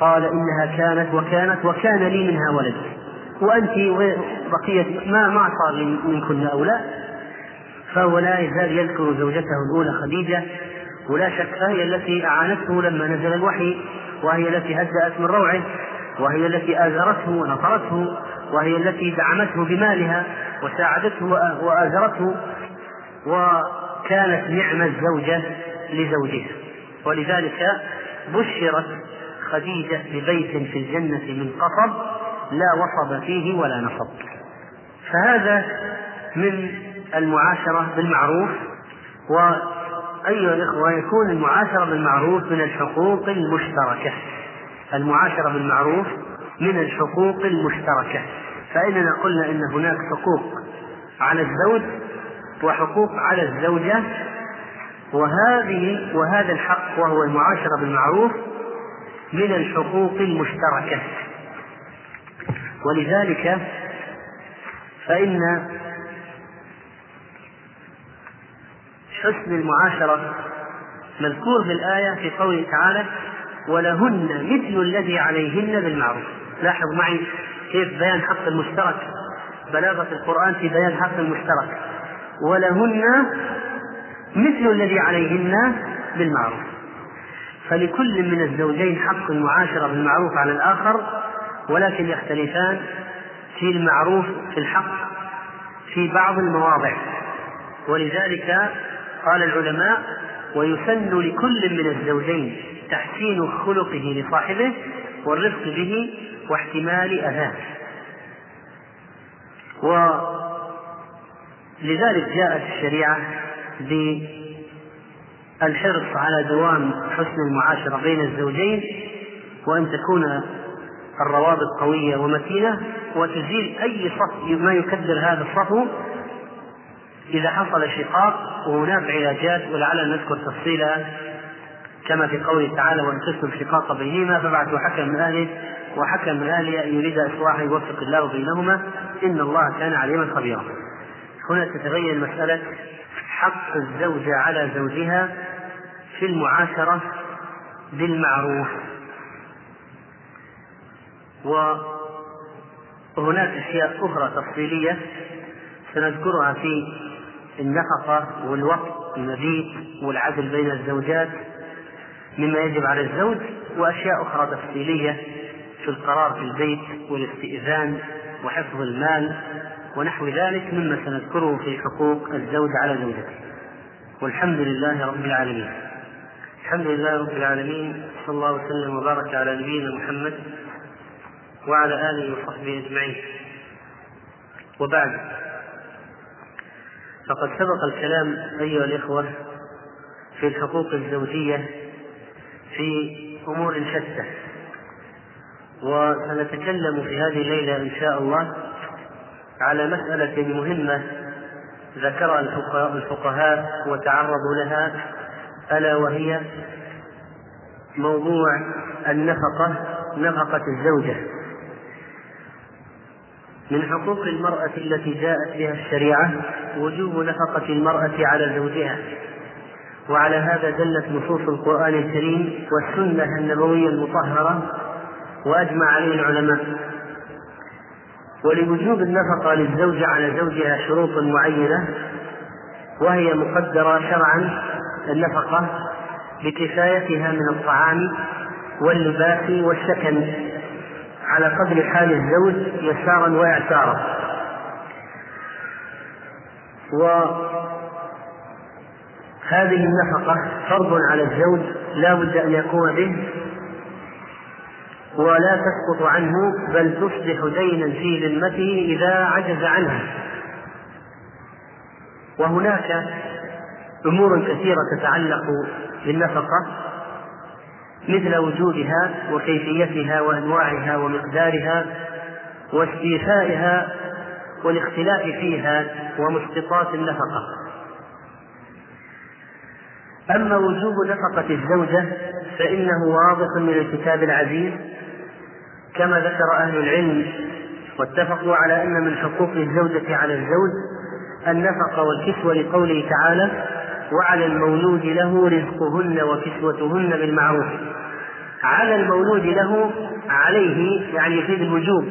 قال إنها كانت وكانت وكان لي منها ولد، وأنت وبقية ما صار من كل أولاء. فهو لا يزال يذكر زوجته الأولى خديجة، ولا شك هي التي أعانته لما نزل الوحي، وهي التي هدأت من روعه، وهي التي آزرته ونصرته، وهي التي دعمته بمالها وساعدته وآزرته، وكانت نعم الزوجة لزوجها. ولذلك بشرت خديجة ببيت في الجنة من قصب لا وصب فيه ولا نصب. فهذا من المعاشرة بالمعروف. وأيها الإخوة، يكون المعاشرة بالمعروف من الحقوق المشتركة، المعاشرة بالمعروف من الحقوق المشتركة، فإننا قلنا إن هناك حقوق على الزوج وحقوق على الزوجة، وهذا الحق وهو المعاشرة بالمعروف من الحقوق المشتركة. ولذلك فإن حسن المعاشرة مذكور بالآية في قوله تعالى ولهن مثل الذي عليهن بالمعروف. لاحظ معي كيف بيان حق المشترك، بلاغة القرآن في بيان حق المشترك، ولهن مثل الذي عليهن بالمعروف. فلكل من الزوجين حق المعاشرة بالمعروف على الآخر، ولكن يختلفان في المعروف في الحق في بعض المواضع. ولذلك قال العلماء ويسن لكل من الزوجين تحسين خلقه لصاحبه والرفق به واحتمال أذاه. ولذلك جاءت الشريعة بالحرص على دوام حسن المعاشرة بين الزوجين، وأن تكون الروابط قوية ومتينة، وتزيل أي صف ما يكدر هذا الصف إذا حصل شقاق. وهناك علاجات ولعلنا نذكر تفصيلها كما في قوله تعالى وان تسلم شقاق بينهما فبعثوا حكم من اهله وحكم من اهله يريد اصلاحا يوفق الله بينهما ان الله كان عليما خبيرا. هنا تتبين مساله حق الزوجه على زوجها في المعاشره بالمعروف. وهناك اشياء اخرى تفصيليه سنذكرها في النفقه والوقت والمبيت والعدل بين الزوجات مما يجب على الزوج، وأشياء أخرى تفصيلية في القرار في البيت والاستئذان وحفظ المال ونحو ذلك مما سنذكره في حقوق الزوج على زوجته. والحمد لله رب العالمين. الحمد لله رب العالمين، صلى الله وسلم وبارك على نبينا محمد وعلى آله وصحبه أجمعين. وبعد، فقد سبق الكلام أيها الإخوة في الحقوق الزوجية في أمور شتى، وسنتكلم في هذه الليلة إن شاء الله على مسألة مهمة ذكرها الفقهاء وتعرضوا لها، ألا وهي موضوع النفقة، نفقة الزوجة. من حقوق المرأة التي جاءت بها الشريعة وجوب نفقة المرأة على زوجها، وعلى هذا دلت نصوص القرآن الكريم والسنة النبوية المطهرة وأجمع عليه العلماء. ولوجوب النفقة للزوجة على زوجها شروط معينة، وهي مقدرة شرعا النفقة بكفايتها من الطعام واللباس والسكن على قدر حال الزوج يسارا وإعسارا. وهذه النفقة فرض على الزوج لا بد أن يقوم به ولا تسقط عنه، بل تصبح دينا في ذمته إذا عجز عنها. وهناك أمور كثيرة تتعلق بالنفقة مثل وجودها وكيفيتها وأنواعها ومقدارها واستيفائها والاختلاف فيها ومشتقات النفقة. أما وجوب نفقة الزوجة فإنه واضح من الكتاب العزيز كما ذكر أهل العلم، واتفقوا على أن من حقوق الزوجة على الزوج النفقة والكسوة لقوله تعالى: وعلى المولود له رزقهن وكسوتهن بالمعروف. على المولود له عليه يعني يفيد الوجوب،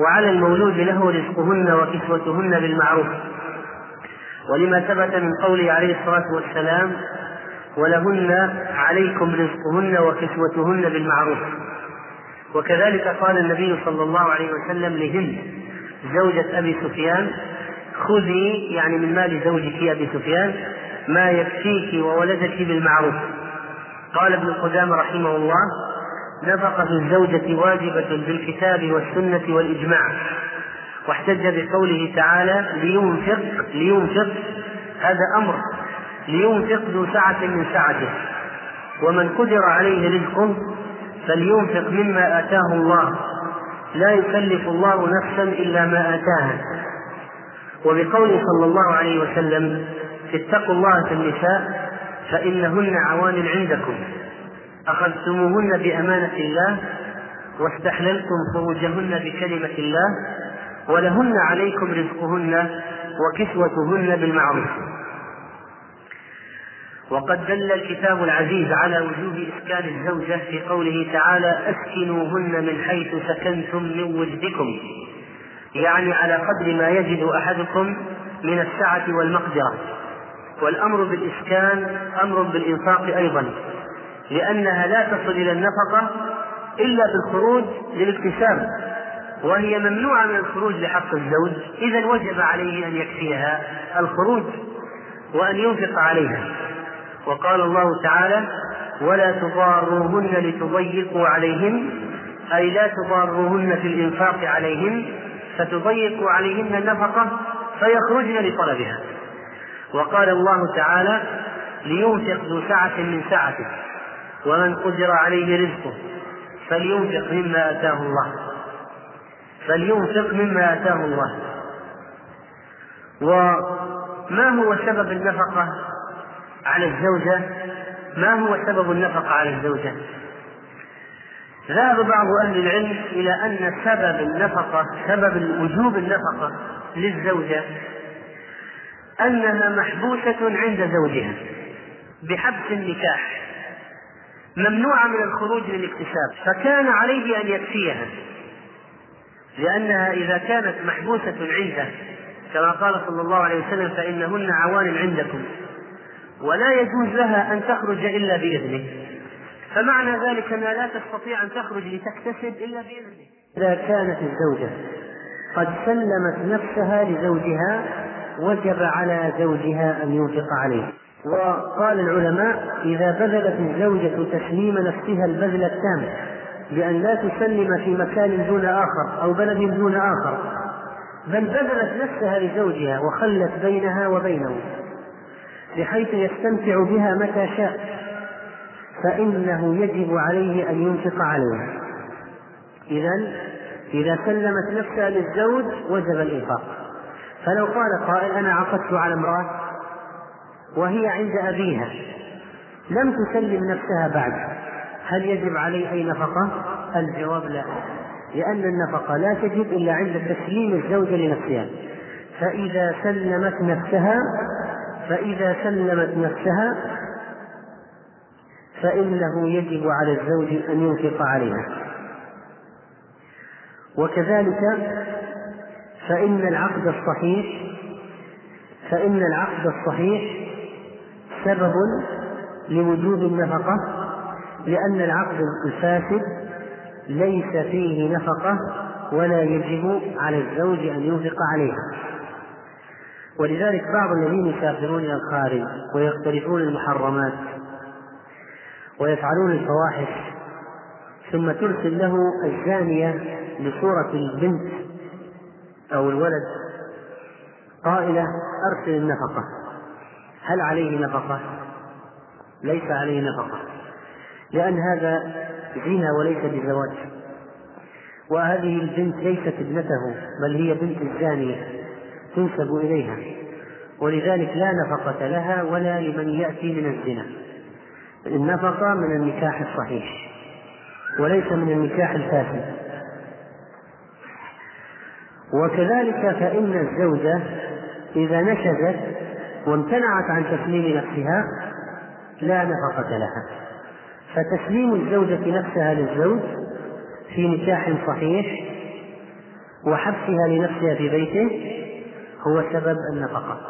وعلى المولود له رزقهن وكسوتهن بالمعروف، ولما ثبت من قوله عليه الصلاة والسلام: ولهن عليكم رزقهن وكسوتهن بالمعروف. وكذلك قال النبي صلى الله عليه وسلم لهند زوجة أبي سفيان: خذي يعني من مال زوجك أبي سفيان ما يكفيك وولدك بالمعروف. قال ابن قدامة رحمه الله: نفقة الزوجة واجبة بالكتاب والسنة والإجماع. واحتج بقوله تعالى: لينفق هذا أمر، لينفق ذو سعة من سعته، ومن قدر عليه رزقه فلينفق مما آتاه الله، لا يكلف الله نفسا إلا ما آتاها. وبقوله صلى الله عليه وسلم: اتقوا الله في النساء فإنهن عوان عندكم، أخذتموهن بأمانة الله واستحللتم فروجهن بكلمة الله، ولهن عليكم رزقهن وكسوتهن بالمعروف. وقد دل الكتاب العزيز على وجوب إسكان الزوجة في قوله تعالى: أسكنوهن من حيث سكنتم من وجدكم، يعني على قدر ما يجد أحدكم من السعة والمقدرة. والأمر بالإسكان أمر بالإنفاق أيضا، لأنها لا تصل إلى النفقة إلا بالخروج للاكتساب، وهي ممنوعة من الخروج لحق الزوج، إذن وجب عليه أن يكفيها الخروج وأن ينفق عليها. وقال الله تعالى: ولا تضاروهن لتضيقوا عليهن، أي لا تضاروهن في الإنفاق عليهن فتضيقوا عليهن النفقة فيخرجن لطلبها. وقال الله تعالى: لينفق ذو سعة من سعته ومن قدر عليه رزقه فلينفق مما آتاه الله. وما هو سبب النفقة على الزوجة؟ ذهب بعض أهل العلم إلى أن سبب وجوب النفقة للزوجة أنها محبوسة عند زوجها بحبس النكاح، ممنوعة من الخروج للاكتساب، فكان عليه أن يكفيها، لأنها إذا كانت محبوسة عنده كما قال صلى الله عليه وسلم: فإنهن عوان عندكم، ولا يجوز لها أن تخرج إلا بإذنه، فمعنى ذلك أنها لا تستطيع أن تخرج لتكتسب إلا بإذنه. إذا كانت الزوجة قد سلمت نفسها لزوجها وجب على زوجها أن ينفق عليه. وقال العلماء: إذا بذلت الزوجة تسليم نفسها البذل التام بأن لا تسلم في مكان دون آخر أو بلد دون آخر، بل بذلت نفسها لزوجها وخلت بينها وبينه بحيث يستمتع بها متى شاء، فإنه يجب عليه أن ينفق عليها. إذن إذا سلمت نفسها للزوج وجب الإنفاق. فلو قال قائل: أنا عقدت على امرأة وهي عند أبيها لم تسلم نفسها بعد، هل يجب عليه أي نفقة؟ الجواب: لا، لأن النفقة لا تجب إلا عند تسليم الزوجة لنفسها. فإذا سلمت نفسها فإنه يجب على الزوج أن ينفق عليها. وكذلك فإن العقد الصحيح سبب لوجود النفقة، لأن العقد الفاسد ليس فيه نفقة ولا يجب على الزوج أن ينفق عليها. ولذلك بعض الذين يسافرون إلى الخارج ويقترفون المحرمات ويفعلون الفواحش ثم ترسل له الزانية بصورة البنت أو الولد قائلة أرسل النفقة، هل عليه نفقة؟ ليس عليه نفقة، لأن هذا زنا وليس بزواج، وهذه البنت ليست ابنته بل هي بنت الزانية تنسب إليها، ولذلك لا نفقة لها ولا لمن يأتي من الزنا. النفقة من النكاح الصحيح وليس من النكاح الفاسد. وكذلك فإن الزوجة إذا نشزت وامتنعت عن تسليم نفسها لا نفقة لها، فتسليم الزوجة نفسها للزوج في نكاح صحيح وحبسها لنفسها في بيته هو سبب النفقة.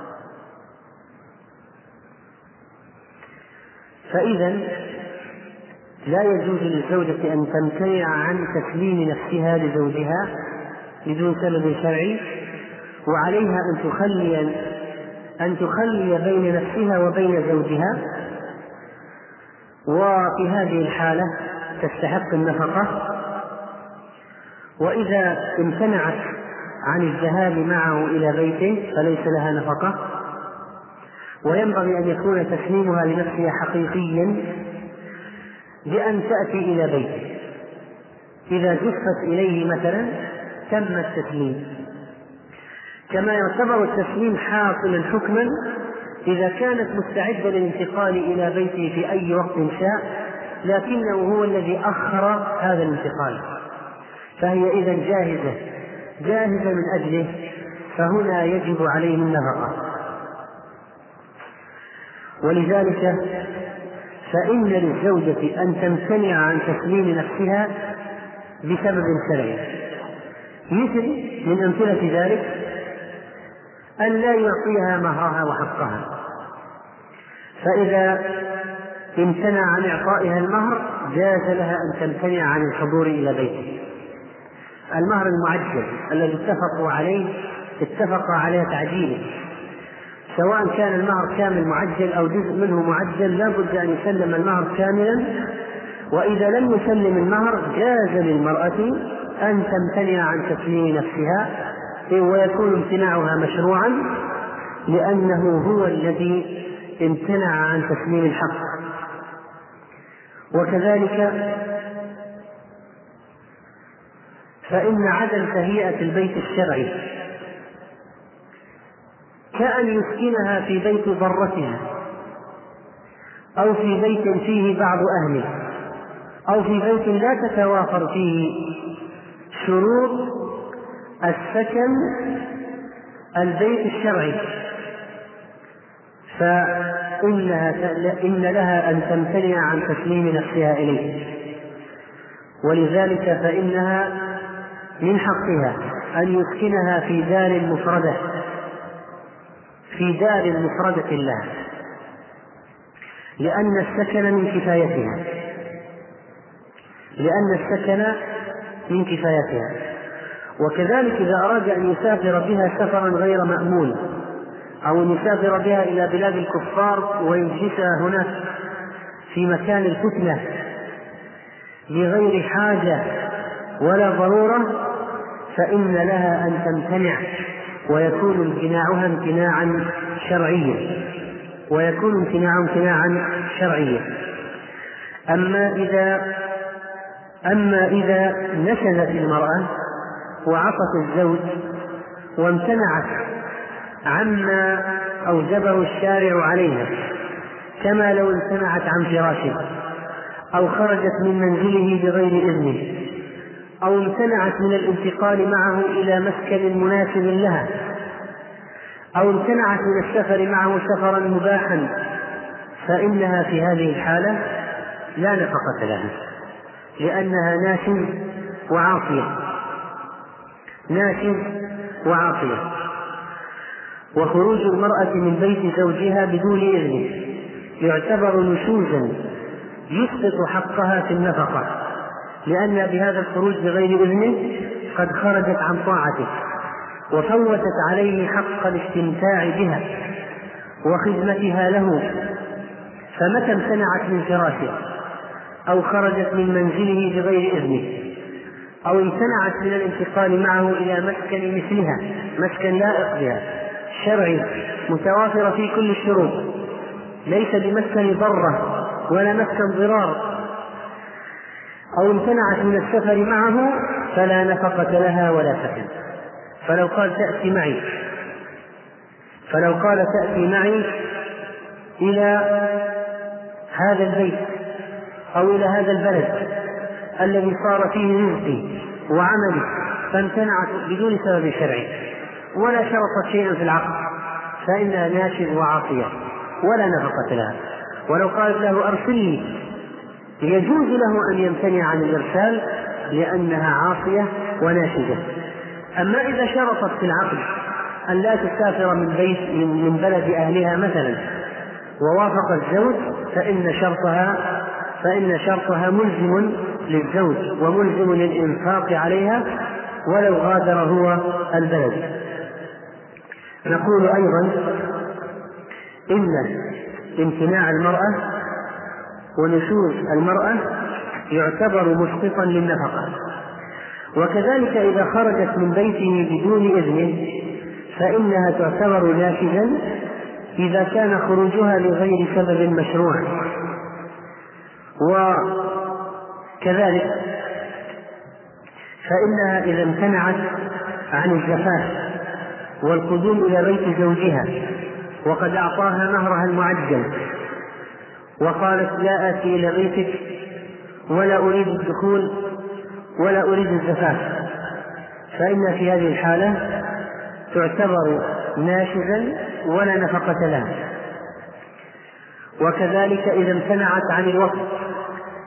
فإذا لا يجوز للزوجة أن تمتنع عن تسليم نفسها لزوجها بدون سبب شرعي، وعليها أن تخلي بين نفسها وبين زوجها، وفي هذه الحالة تستحق النفقة. وإذا امتنعت عن الذهاب معه إلى بيته فليس لها نفقة، وينبغي أن يكون تسليمها لنفسها حقيقيا بأن تأتي إلى بيته، إذا زفت إليه مثلا تم التسليم، كما يعتبر التسليم حاصلا حكما إذا كانت مستعدة للانتقال إلى بيته في أي وقت شاء، لكنه هو الذي أخر هذا الانتقال، فهي إذا جاهزة من أجله، فهنا يجب عليه النفقة. ولذلك فإن للزوجة أن تمتنع عن تسليم نفسها بسبب شرعي، مثل من أمثلة ذلك أن لا يعطيها مهرها وحقها، فإذا امتنع عن إعطائها المهر جاز لها أن تمتنع عن الحضور إلى بيته. المهر المعجل الذي اتفق على تعجيله، سواء كان المهر كامل معجل أو جزء منه معجل، لا بد أن يسلم المهر كاملا، وإذا لم يسلم المهر جاز للمرأة أن تمتنع عن تسليم نفسها، ويكون امتناعها مشروعا لأنه هو الذي امتنع عن تسليم الحق. وكذلك فإن عدم تهيئة البيت الشرعي كأن يسكنها في بيت ضرتها أو في بيت فيه بعض أهله أو في بيت لا تتوافر فيه شروط السكن البيت الشرعي، فإن لها أن تمتنع عن تسليم نفسها إليه. ولذلك فإنها من حقها أن يسكنها في دار مفردة الله، لأن السكن من كفايتها. وكذلك إذا أراد أن يسافر بها سفرا غير مأمون أو أن يسافر بها إلى بلاد الكفار ويجلسها هناك في مكان الفتنة بغير حاجة ولا ضرورة، فإن لها أن تمتنع، ويكون امتناعها امتناعا شرعيا أما إذا نشزت المرأة وعصت الزوج وامتنعت عما أوجبه الشارع عليها، كما لو امتنعت عن فراشه أو خرجت من منزله بغير إذنه أو امتنعت من الانتقال معه إلى مسكن مناسب لها أو امتنعت من السفر معه سفرا مباحا، فإنها في هذه الحالة لا نفقة لها، لأنها ناشز وعاصية. وخروج المرأة من بيت زوجها بدون إذنه يعتبر نشوزا يسقط حقها في النفقة، لأن بهذا الخروج بغير إذنه قد خرجت عن طاعته وفوتت عليه حق الاستمتاع بها وخدمتها له، فمتى امتنعت من فراشه أو خرجت من منزله بغير إذنه أو امتنعت من الانتقال معه إلى مسكن مثلها، مسكن لائق بها شرعي متوافر في كل الشروط، ليس بمسكن ضرة ولا مسكن ضرار، أو امتنعت من السفر معه فلا نفقة لها ولا فكن. فلو قال تأتي معي إلى هذا البيت أو إلى هذا البلد الذي صار فيه رزقي وعملي، فامتنعت بدون سبب شرعي ولا شرطت شيئا في العقد، فإنها ناشد وعاصية ولا نفقة لها. ولو قالت له أرسلني، يجوز له أن يمتنع عن الإرسال لأنها عاصية وناشدة. أما إذا شرطت في العقد أن لا تسافر من بلد أهلها مثلا ووافق الزوج، فإن شرطها ملزم للزوج وملزم للإنفاق عليها ولو غادر هو البلد. نقول أيضا إن امتناع المرأة ونشوز المرأة يعتبر مسقطا للنفقة. وكذلك إذا خرجت من بيته بدون إذنه فإنها تعتبر ناشزا إذا كان خروجها لغير سبب مشروع. وكذلك فإنها إذا امتنعت عن الزفاف والقدوم إلى بيت زوجها وقد أعطاها مهرها المعجل وقالت لا آتي إلى بيتك ولا أريد الدخول ولا أريد الزفاف، فإن في هذه الحالة تعتبر ناشزا ولا نفقة لها. وكذلك إذا امتنعت عن الوقت،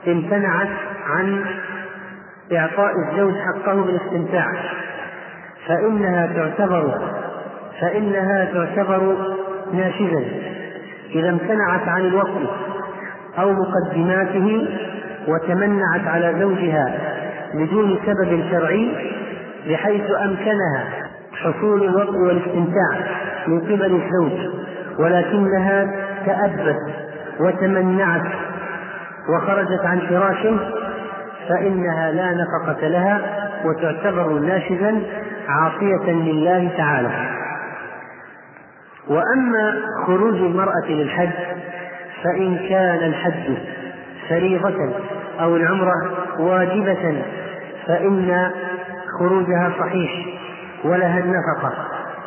امتنعت عن إعطاء الزوج حقه بالاستمتاع، فإنها تعتبر ناشزا إذا امتنعت عن الوقت أو مقدماته وتمنعت على زوجها بدون سبب شرعي بحيث أمكنها حصول الوقت والاستمتاع من قبل الزوج، ولكنها تأبت وتمنعت وخرجت عن فراشه، فإنها لا نفقة لها وتعتبر ناشزا عاصية لله تعالى. وأما خروج المرأة للحج فإن كان الحج فريضة أو العمرة واجبة فإن خروجها صحيح ولها النفقة،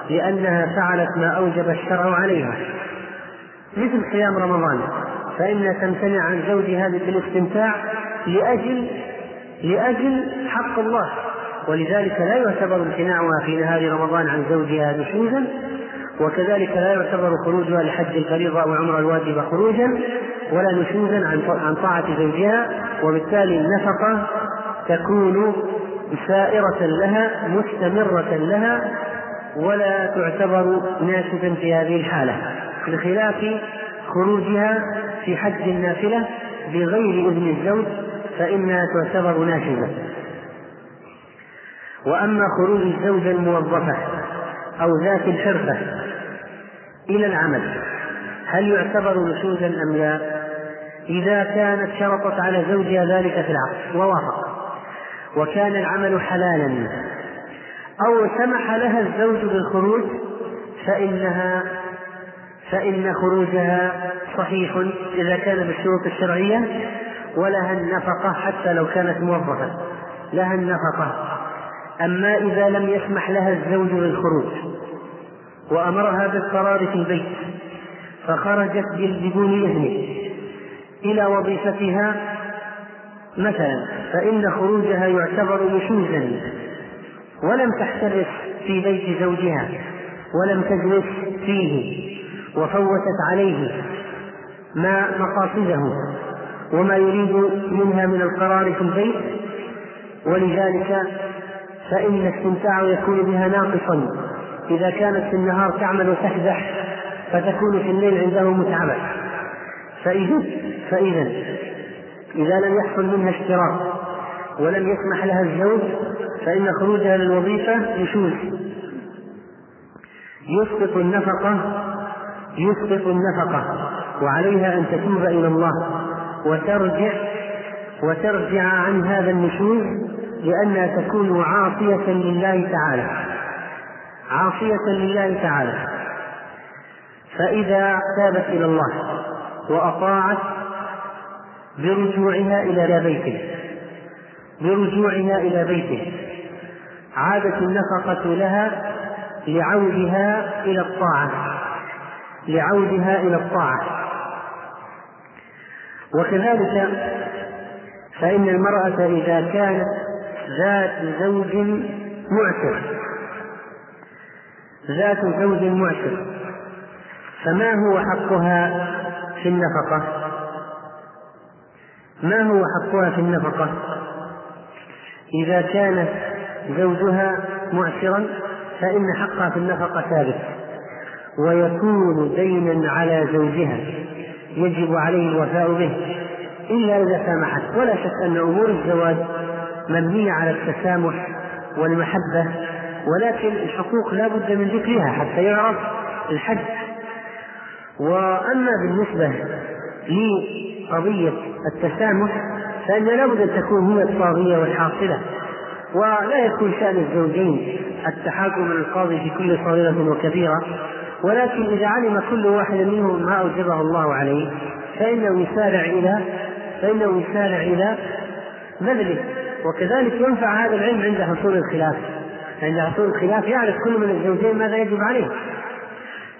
لأنها فعلت ما أوجب الشرع عليها، مثل صيام رمضان فإنها تمتنع عن زوجها بالاستمتاع لأجل حق الله، ولذلك لا يعتبر امتناعها في نهار رمضان عن زوجها نشوزا، وكذلك لا يعتبر خروجها لحج الفريضة أو عمرة الواجبة خروجا ولا نشوزا عن طاعة زوجها، وبالتالي النفقة تكون سائرة لها مستمرة لها ولا تعتبر ناشزا في هذه الحالة، بخلاف خروجها في حج النافلة بغير إذن الزوج فإنها تعتبر ناشزة. وأما خروج الزوجة الموظفة أو ذات الحرفة إلى العمل هل يعتبر نشوزا أم لا؟ إذا كانت شرطت على زوجها ذلك في العقد ووافق وكان العمل حلالا أو سمح لها الزوج بالخروج فإن خروجها صحيح إذا كان بالشروط الشرعية، ولها النفقة حتى لو كانت موظفة لها النفقة. أما إذا لم يسمح لها الزوج للخروج وأمرها بالقرار في البيت فخرجت بدون إذنه إلى وظيفتها مثلا، فإن خروجها يعتبر نشوزا ولم تحترس في بيت زوجها ولم تجلس فيه وفوتت عليه ما مقاصده وما يريد منها من القرار في البيت، ولذلك فإن الاستمتاع يكون بها ناقصا إذا كانت في النهار تعمل وتكدح فتكون في الليل عنده متعبة، فإذا إذا لم يحصل منها اشتراك ولم يسمح لها الزوج فإن خروجها للوظيفة يشوز، يسقط النفقة وعليها أن تتوب إلى الله وترجع عن هذا النشوز، لأنها تكون عاصية لله تعالى. فإذا تابت إلى الله وأطاعت برجوعها إلى بيته عادت النفقة لها لعودها إلى الطاعة. وكذلك فإن المرأة إذا كانت ذات زوج معسر فما هو حقها في النفقة إذا كان زوجها معسرا فإن حقها في النفقة ثابت ويكون دينا على زوجها يجب عليه الوفاء به إلا إذا سامحت، ولا شك أن أمور الزواج مبنية على التسامح والمحبة، ولكن الحقوق لا بد من ذكرها حتى يعرف الحد. وأما بالنسبة لقضية التسامح فإن لا بد أن تكون هي الطاغية والحاصلة، ولا يكون شأن الزوجين التحاكم للقاضي في كل صغيرة وكبيرة، ولكن إذا علم كل واحد منهم ما أوجبه الله عليه فإنه يسارع إلى بذله. وكذلك ينفع هذا العلم عند حصول الخلاف يعرف كل من الزوجين ماذا يجب عليه.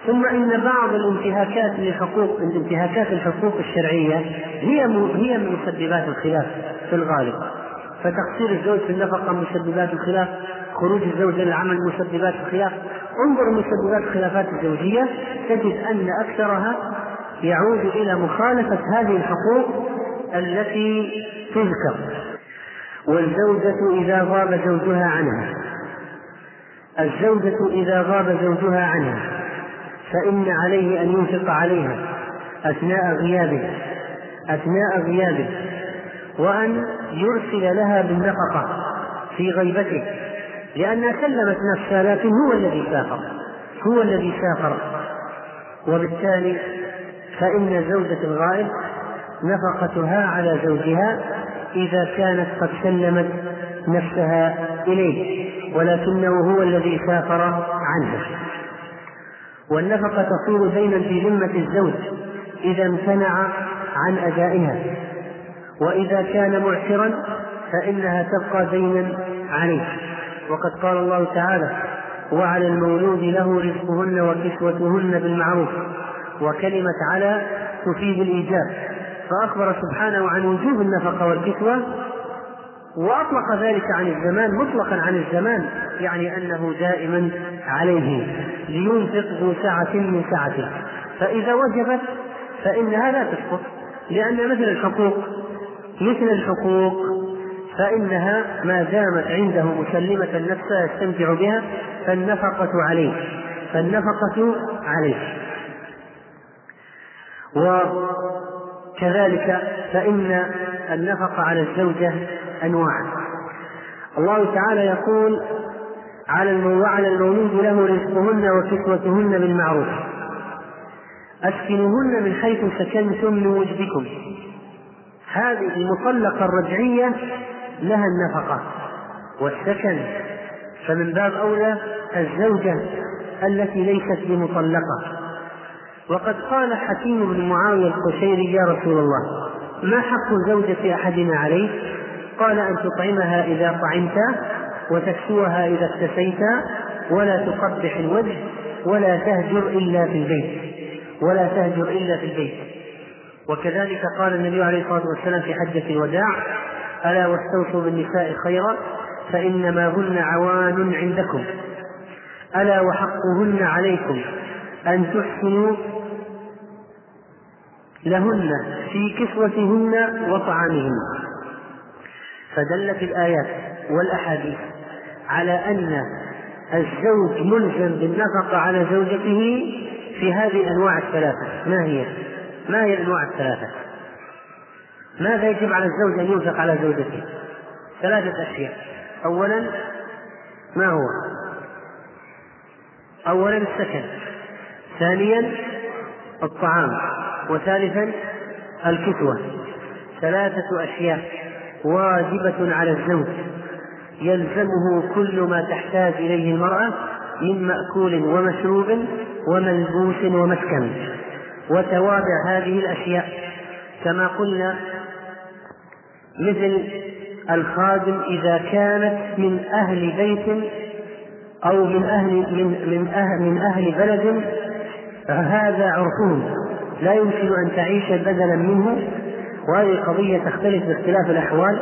ثم إن بعض الانتهاكات الحقوق الشرعية هي من مسببات الخلاف في الغالب، فتقصير الزوج في النفقة مسببات الخلاف، خروج الزوج للعمل مسببات الخلاف. انظر مسببات الخلافات الزوجية تجد أن أكثرها يعود إلى مخالفة هذه الحقوق التي تذكر. والزوجة إذا غاب زوجها عنها فإن عليه أن ينفق عليها أثناء غيابه وأن يرسل لها بالنفقة في غيبته، لأنها كلمت نفسها لكن هو الذي سافر، وبالتالي فإن زوجة الغائب نفقتها على زوجها إذا كانت قد سلمت نفسها إليه ولكنه هو الذي سافر عنها. والنفقة تصير دينا في ذمة الزوج إذا امتنع عن أدائها، وإذا كان معسرا فإنها تبقى دينا عليه، وقد قال الله تعالى: وعلى المولود له رزقهن وكسوتهن بالمعروف، وكلمة على تفيد الإيجاب، فأخبر سبحانه عن وجوب النفقة والكسوة، وأطلق ذلك عن الزمان مطلقا عن الزمان، يعني أنه دائما عليه لينفق ذو سعة من سعته. فإذا وجبت فإنها لا تسقط، لأن مثل الحقوق فإنها ما دامت عنده مسلمة النفس يستمتع بها فالنفقة عليه. وكذلك فإن النفقة على الزوجة أنواع. الله تعالى يقول: وعلى المولود له رزقهن وكسوتهن بالمعروف، أسكنوهن من حيث سكنتم من وجدكم. هذه المطلقة الرجعية لها النفقة والسكن، فمن باب أولى الزوجة التي ليست بمطلقة. وقد قال حكيم بن معاوية القشيري: يا رسول الله، ما حق زوجة أحدنا عليه؟ قال: أن تطعمها إذا طعمت، وتكسوها إذا اكتسيت، ولا تقبح الوجه، ولا تهجر إلا في البيت. وكذلك قال النبي عليه الصلاة والسلام في حجة الوداع: ألا واستوصوا بالنساء خيرا فإنما هن عوان عندكم، ألا وحقهن عليكم أن تحسنوا لهن في كسوتهن وطعامهن. فدلت الآيات والأحاديث على أن الزوج ملزم بالنفقة على زوجته في هذه الأنواع الثلاثة. ما هي الأنواع الثلاثة؟ ماذا يجب على الزوج أن ينفق على زوجته؟ ثلاثة أشياء. أولا ما هو؟ أولا السكن، ثانيا الطعام، وثالثا الكسوة. ثلاثة أشياء واجبة على الزوج يلزمه كل ما تحتاج إليه المرأة من مأكول ومشروب وملبوس ومسكن، وتوابع هذه الأشياء كما قلنا مثل الخادم إذا كانت من أهل بيت أو من أهل بلد هذا عرفهم لا يمكن أن تعيش بدلا منه، وهذه قضية تختلف باختلاف الأحوال.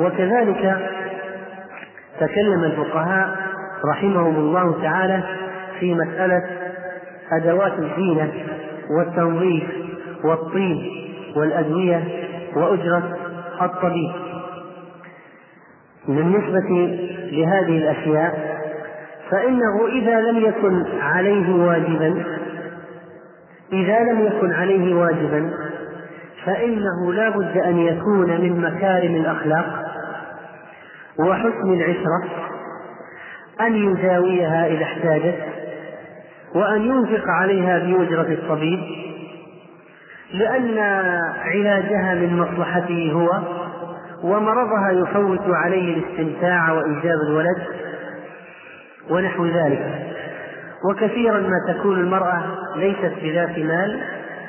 وكذلك تكلم الفقهاء رحمهم الله تعالى في مسألة أدوات الزينة والتنظيف والطيب والأدوية وأجرة الطبيب. بالنسبة لهذه الأشياء فإنه إذا لم يكن عليه واجبا فإنه لا بد أن يكون من مكارم الأخلاق وحسن العشرة أن يداويها إذا احتاجت، وأن ينفق عليها بأجرة الطبيب، لأن علاجها من مصلحته هو، ومرضها يفوت عليه الاستمتاع وإنجاب الولد ونحو ذلك. وكثيرا ما تكون المرأة ليست بذات مال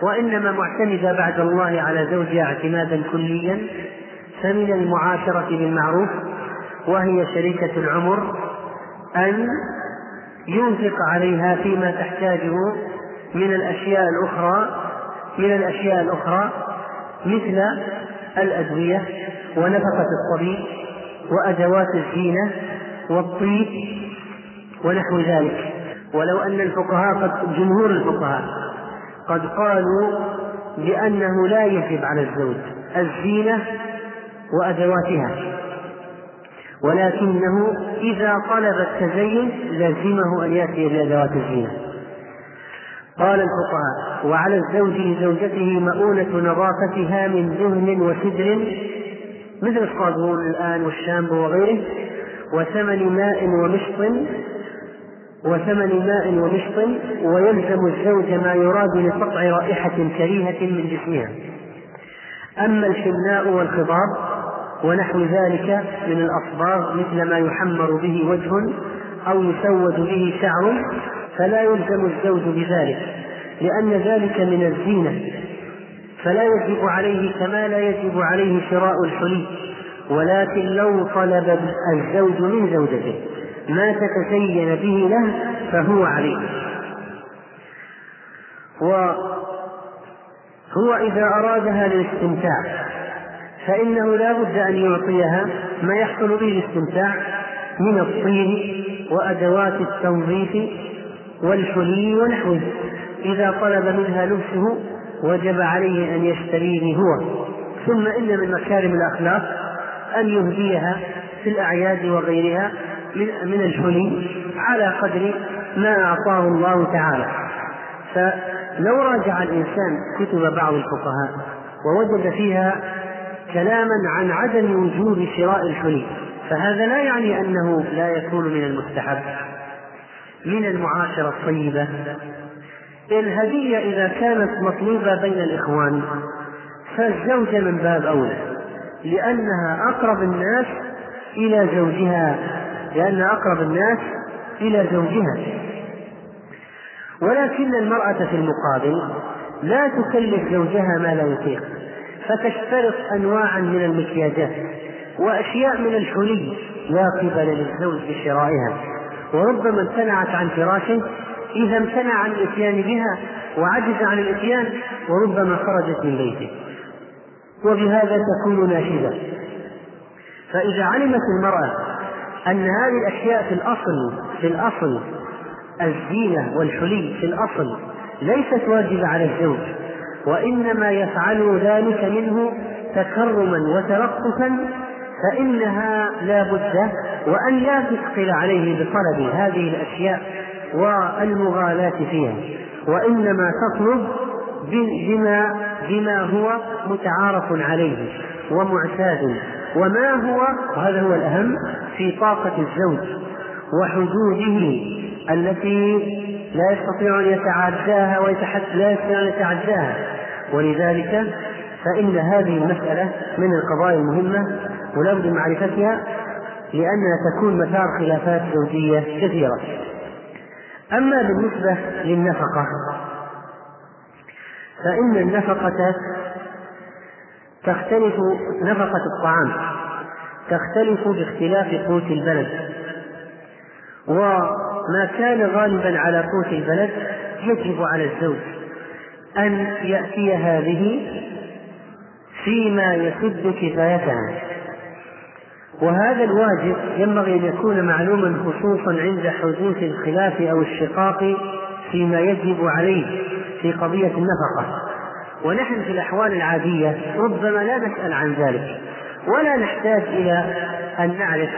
وإنما معتمدة بعد الله على زوجها اعتمادا كليا، فمن المعاشرة بالمعروف وهي شريكة العمر أن ينفق عليها فيما تحتاجه من الأشياء الأخرى مثل الأدوية ونفقة الطبيب وأدوات الزينة والطيب ونحو ذلك. ولو أن جمهور الفقهاء قد قالوا بأنه لا يجب على الزوج الزينة وأدواتها، ولكنه إذا طلب التزين لازمه أن يأتي بأدوات الزينة. قال الفقهاء: وعلى الزوج لزوجته مؤونة نظافتها من دهن وسدر مثل الصابون الآن والشامبو وغيره، وثمن ماء ومشط، ويلزم الزوج ما يراد لقطع رائحة كريهة من جسمها. أما الحناء والخضاب ونحو ذلك من الأصباغ مثل ما يحمر به وجه أو يسود به شعر فلا يلزم الزوج بذلك، لأن ذلك من الزينة، فلا يجب عليه كما لا يجب عليه شراء الحلي. ولكن لو طلب الزوج من زوجته ما تتزين به له فهو عليه، وهو إذا أرادها للاستمتاع فإنه لا بد أن يعطيها ما يحصل به الاستمتاع من الطيب وأدوات التنظيف والحلي ونحوه. إذا طلب منها لبسه وجب عليه أن يشتريه هو. ثم إن من مكارم الأخلاق أن يهديها في الأعياد وغيرها من الحلي على قدر ما أعطاه الله تعالى. فلو راجع الإنسان كتب بعض الفقهاء ووجد فيها كلاما عن عدم وجوب شراء الحلي فهذا لا يعني أنه لا يكون من المستحب من المعاشرة الطيبة. الهدية إذا كانت مطلوبة بين الإخوان فالزوجة من باب أولى، لأن أقرب الناس إلى زوجها. ولكن المرأة في المقابل لا تكلف زوجها ما لا يطيق، فتشترط أنواعا من المكياجات وأشياء من الحلي لا قبل للزوج بشرائها، وربما امتنعت عن فراشه إذا امتنع عن الإتيان بها وعجز عن الإتيان، وربما خرجت من بيته، وبهذا تكون ناشدة. فإذا علمت المرأة أن هذه الأشياء في الأصل الزينة والحلي في الأصل ليست واجبة على الزوج، وإنما يفعل ذلك منه تكرما وترقصا، فإنها لا بد وأن لا تثقل عليه بطلب هذه الأشياء والمغالاة فيها، وإنما تطلب بما هو متعارف عليه ومعتاد وما هو، وهذا هو الأهم، في طاقة الزوج وحدوده التي لا يستطيع أن يتعداها ولذلك فإن هذه المسألة من القضايا المهمة ولا بد من معرفتها، لأنها تكون مثار خلافات زوجية كثيرة. أما بالنسبة للنفقة فإن النفقة تختلف، نفقة الطعام تختلف باختلاف قوت البلد، وما كان غالبا على قوت البلد يجب على الزوج أن يأتي هذه فيما يسد كفايتها، وهذا الواجب ينبغي أن يكون معلوما خصوصا عند حدوث الخلاف أو الشقاق فيما يجب عليه في قضية النفقة. ونحن في الأحوال العادية ربما لا نسأل عن ذلك ولا نحتاج إلى أن نعرف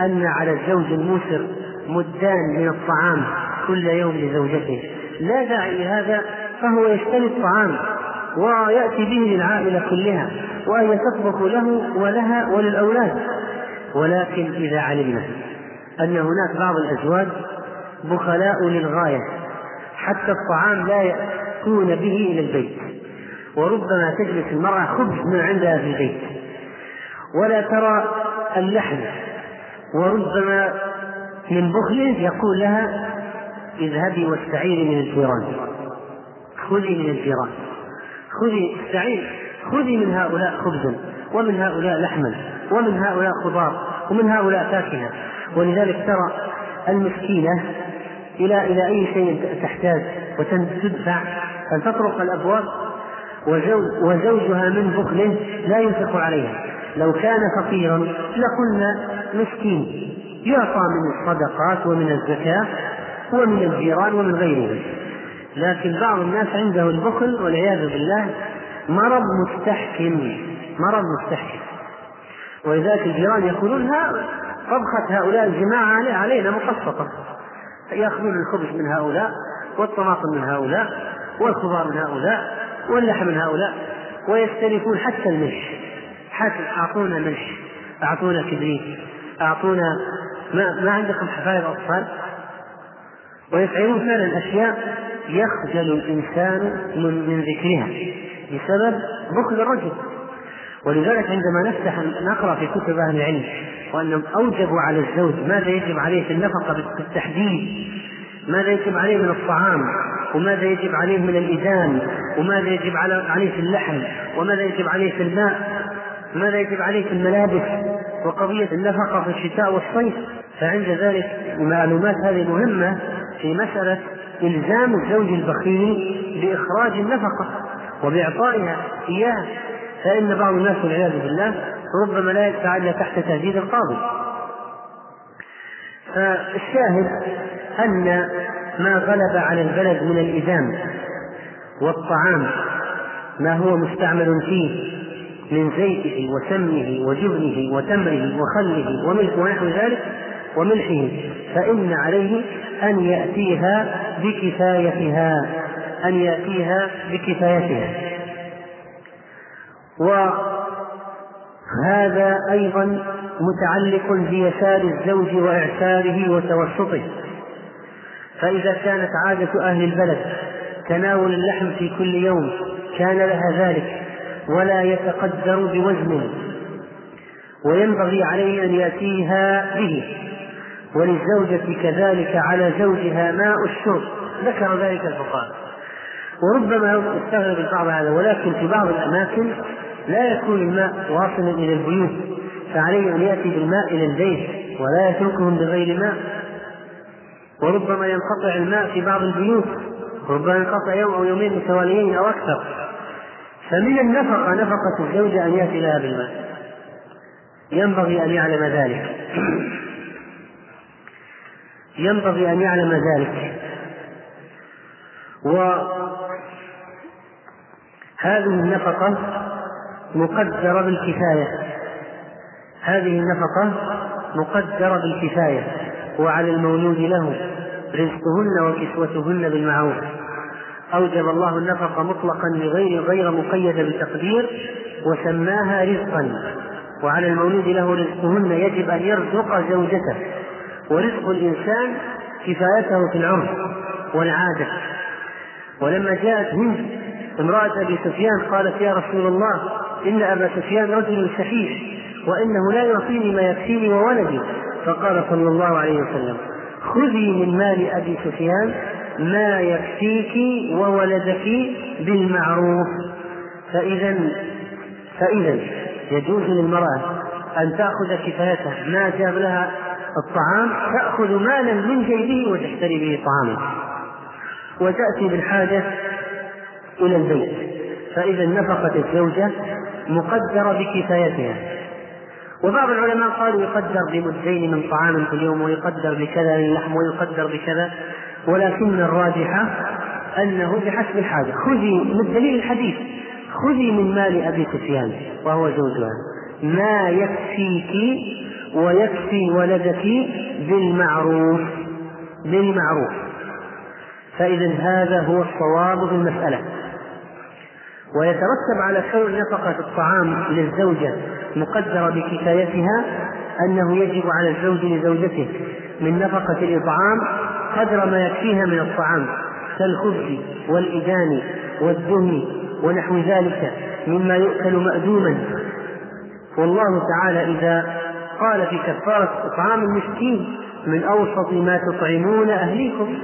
أن على الزوج الموسر مدان من الطعام كل يوم لزوجته، لا داعي لهذا، فهو يشتري الطعام ويأتي به للعائلة كلها وهي تطبخ له ولها وللأولاد. ولكن إذا علمنا أن هناك بعض الأزواج بخلاء للغاية حتى الطعام لا يأتون به إلى البيت، وربما تجلس المرأة خبز من عندها في البيت ولا ترى اللحم، وربما من بخله يقول لها اذهبي واستعيني من الجيران، خذي من الجيران، خذي من هؤلاء خبزا ومن هؤلاء لحما ومن هؤلاء خضار ومن هؤلاء فاكهة. ولذلك ترى المسكينة إلى أي شيء تحتاج وتدفع أن تطرق الأبواب، وزوجها من بخله لا ينفق عليها. لو كان فقيرا لقلنا مسكين يعطى من الصدقات ومن الزكاة ومن الجيران ومن غيره، لكن بعض الناس عنده البخل والعياذ بالله مرض مستحكم. ولذلك الجيران يقولون طبخة هؤلاء الجماعة علينا مقسطة، يأخذون الخبز من هؤلاء والطماطم من هؤلاء والخضار من هؤلاء واللحم من هؤلاء، ويستلفون حتى الملح، حتى أعطونا ملح، أعطونا كبريت، أعطونا ما عندكم حفاية أطفال، ويفعلون فعلا أشياء يخجل الإنسان من ذكرها بسبب بخل الرجل. ولذلك عندما نقرأ في كتب أهل العلم وأنهم أوجبوا على الزوج ماذا يجب عليه في النفقة بالتحديد، ماذا يجب عليه من الطعام وماذا يجب عليه من الإدام وماذا يجب عليه في اللحم وماذا يجب عليه في الماء، ماذا يجب عليه في الملابس، وقضية النفقة في الشتاء والصيف، فعند ذلك المعلومات هذه مهمة في مسألة إلزام الزوج البخيل بإخراج النفقة وبإعطائها إياه، فإن بعض الناس والعياذ بالله ربما لا يدفع إلا تحت تهديد القاضي. فالشاهد أن ما غلب على البلد من الإدام والطعام، ما هو مستعمل فيه من زيته وسمنه وجبنه وتمره وخله ونحو ذلك وملحه، فإن عليه أن يأتيها بكفايتها. وهذا أيضا متعلق بيسار الزوج وإعساره وتوسطه، فإذا كانت عادة أهل البلد تناول اللحم في كل يوم كان لها ذلك ولا يتقدر بوزنه، وينبغي عليه أن يأتيها به، وللزوجة كذلك على زوجها ماء الشرب، ذكر ذلك الفقهاء. وربما يستغرب البعض هذا، ولكن في بعض الأماكن لا يكون الماء واصلا إلى البيوت، فعليه أن يأتي بالماء إلى البيت ولا يتركهم بغير ماء. وربما ينقطع الماء في بعض البيوت، ربما ينقطع يوم أو يومين متواليين أو أكثر، فمن النفقة نفقة الزوجة أن يأتي لها بالماء، ينبغي أن يعلم ذلك. وهذه النفقة مقدرة بالكفاية، وعلى المولود له رزقهن وكسوتهن بالمعروف. أوجب الله النفقة مطلقا غير مقيدة بالتقدير، وسماها رزقا وعلى المولود له رزقهن، يجب أن يرزق زوجته، ورزق الإنسان كفايته في العرض والعادة. ولما جاءت هند امرأة أبي سفيان قالت: يا رسول الله، إن أبا سفيان رجل شحيح، وإنه لا يعطيني ما يكفيني وولدي. فقال صلى الله عليه وسلم: خذي من مال أبي سفيان ما يكفيك وولدك بالمعروف. فإذا يجوز للمرأة أن تأخذ كفايتها، ما جاب لها الطعام تأخذ مالا من جيبه وتشتري به طعاما، وتأتي بالحاجة إلى البيت. فإذا نفقة الزوجة مقدرة بكفايتها. وبعض العلماء قالوا يقدر بمدين من طعام في اليوم، ويقدر بكذا للحم، ويقدر بكذا، ولكن الراجحة أنه بحسب الحاجة. خذي من دليل الحديث: خذي من مال أبي سفيان وهو زوجها ما يكفيك ويكفي ولدك بالمعروف. فإذا هذا هو الصواب في المسألة. ويترتب على كون نفقة الطعام للزوجة مقدرة بكفايتها أنه يجب على الزوج لزوجته من نفقة الإطعام قدر ما يكفيها من الطعام، كالخبز والإدان والدهن ونحو ذلك مما يؤكل مأدوما. والله تعالى إذا قال في كفارة إطعام المسكين: من أوسط ما تطعمون أهليكم،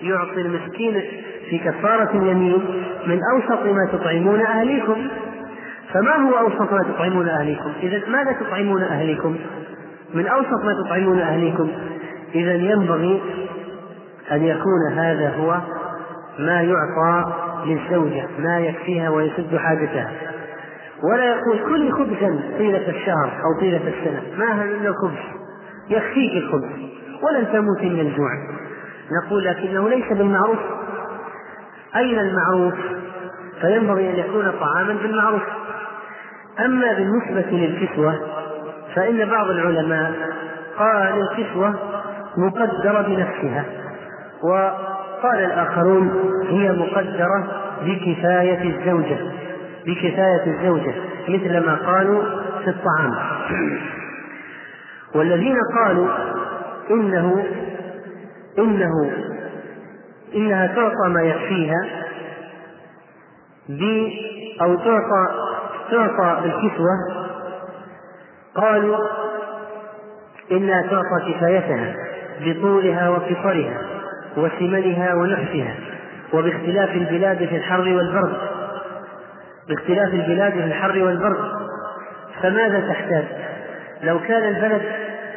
يعطي المسكين في كفارة اليمين من أوسط ما تطعمون أهليكم. فما هو أوسط ما تطعمون أهليكم؟ إذا ماذا تطعمون أهليكم؟ من أوسط ما تطعمون أهليكم. إذا ينبغي أن يكون هذا هو ما يعطى للزوجة، ما يكفيها ويسد حاجتها. ولا يقول: كل خبزا طيلة الشهر أو طيلة السنة، ما هل إلا خبز، يكفيك الخبز ولن تموت من الجوع. نقول: لكنه ليس بالمعروف. أين المعروف؟ فينبغي أن يكون طعاما بالمعروف. أما بالنسبة للكسوة فإن بعض العلماء قال الكسوة مقدرة بنفسها، وقال الآخرون هي مقدرة بكفاية الزوجة مثل ما قالوا في الطعام. والذين قالوا إنها تعطى ما يكفيها أو تعطى بالكسوة، قالوا إنها تعطى كفايتها بطولها وقصرها وسمنها ونحسها، وباختلاف البلاد في الحر والبرد، فماذا تحتاج؟ لو كان البلد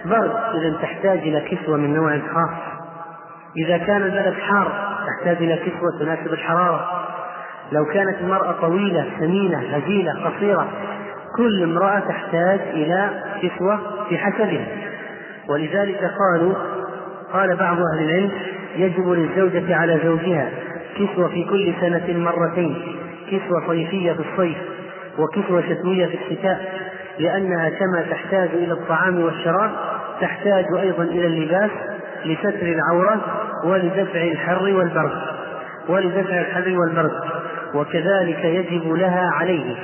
برد إذا تحتاج إلى كسوة من نوع خاص، إذا كان البلد حار تحتاج إلى كسوة تناسب الحرارة، لو كانت المرأة طويلة ثمينة هزيلة قصيرة، كل امرأة تحتاج إلى كسوة في حسبها. ولذلك قال بعض أهل العلم: يجب للزوجة على زوجها كسوة في كل سنة مرتين، كسوة صيفية في الصيف وكسوة شتوية في الشتاء، لأنها كما تحتاج إلى الطعام والشراب تحتاج أيضا إلى اللباس لستر العورة ولدفع الحر والبرد. وكذلك يجب لها عليه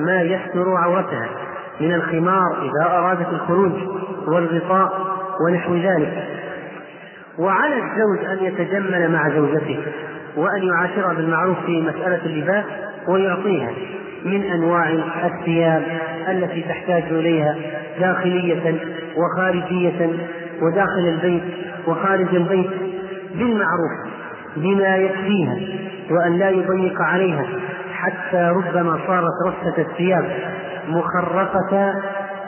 ما يستر عورتها من الخمار إذا أرادت الخروج والغطاء ونحو ذلك. وعلى الزوج أن يتجمل مع زوجته وأن يعاشرها بالمعروف في مسألة اللباس، ويعطيها من أنواع الثياب التي تحتاج إليها داخلية وخارجية، وداخل البيت وخارج البيت، بالمعروف بما يكفيها، وأن لا يضيق عليها، حتى ربما صارت رفة الثياب مخرقة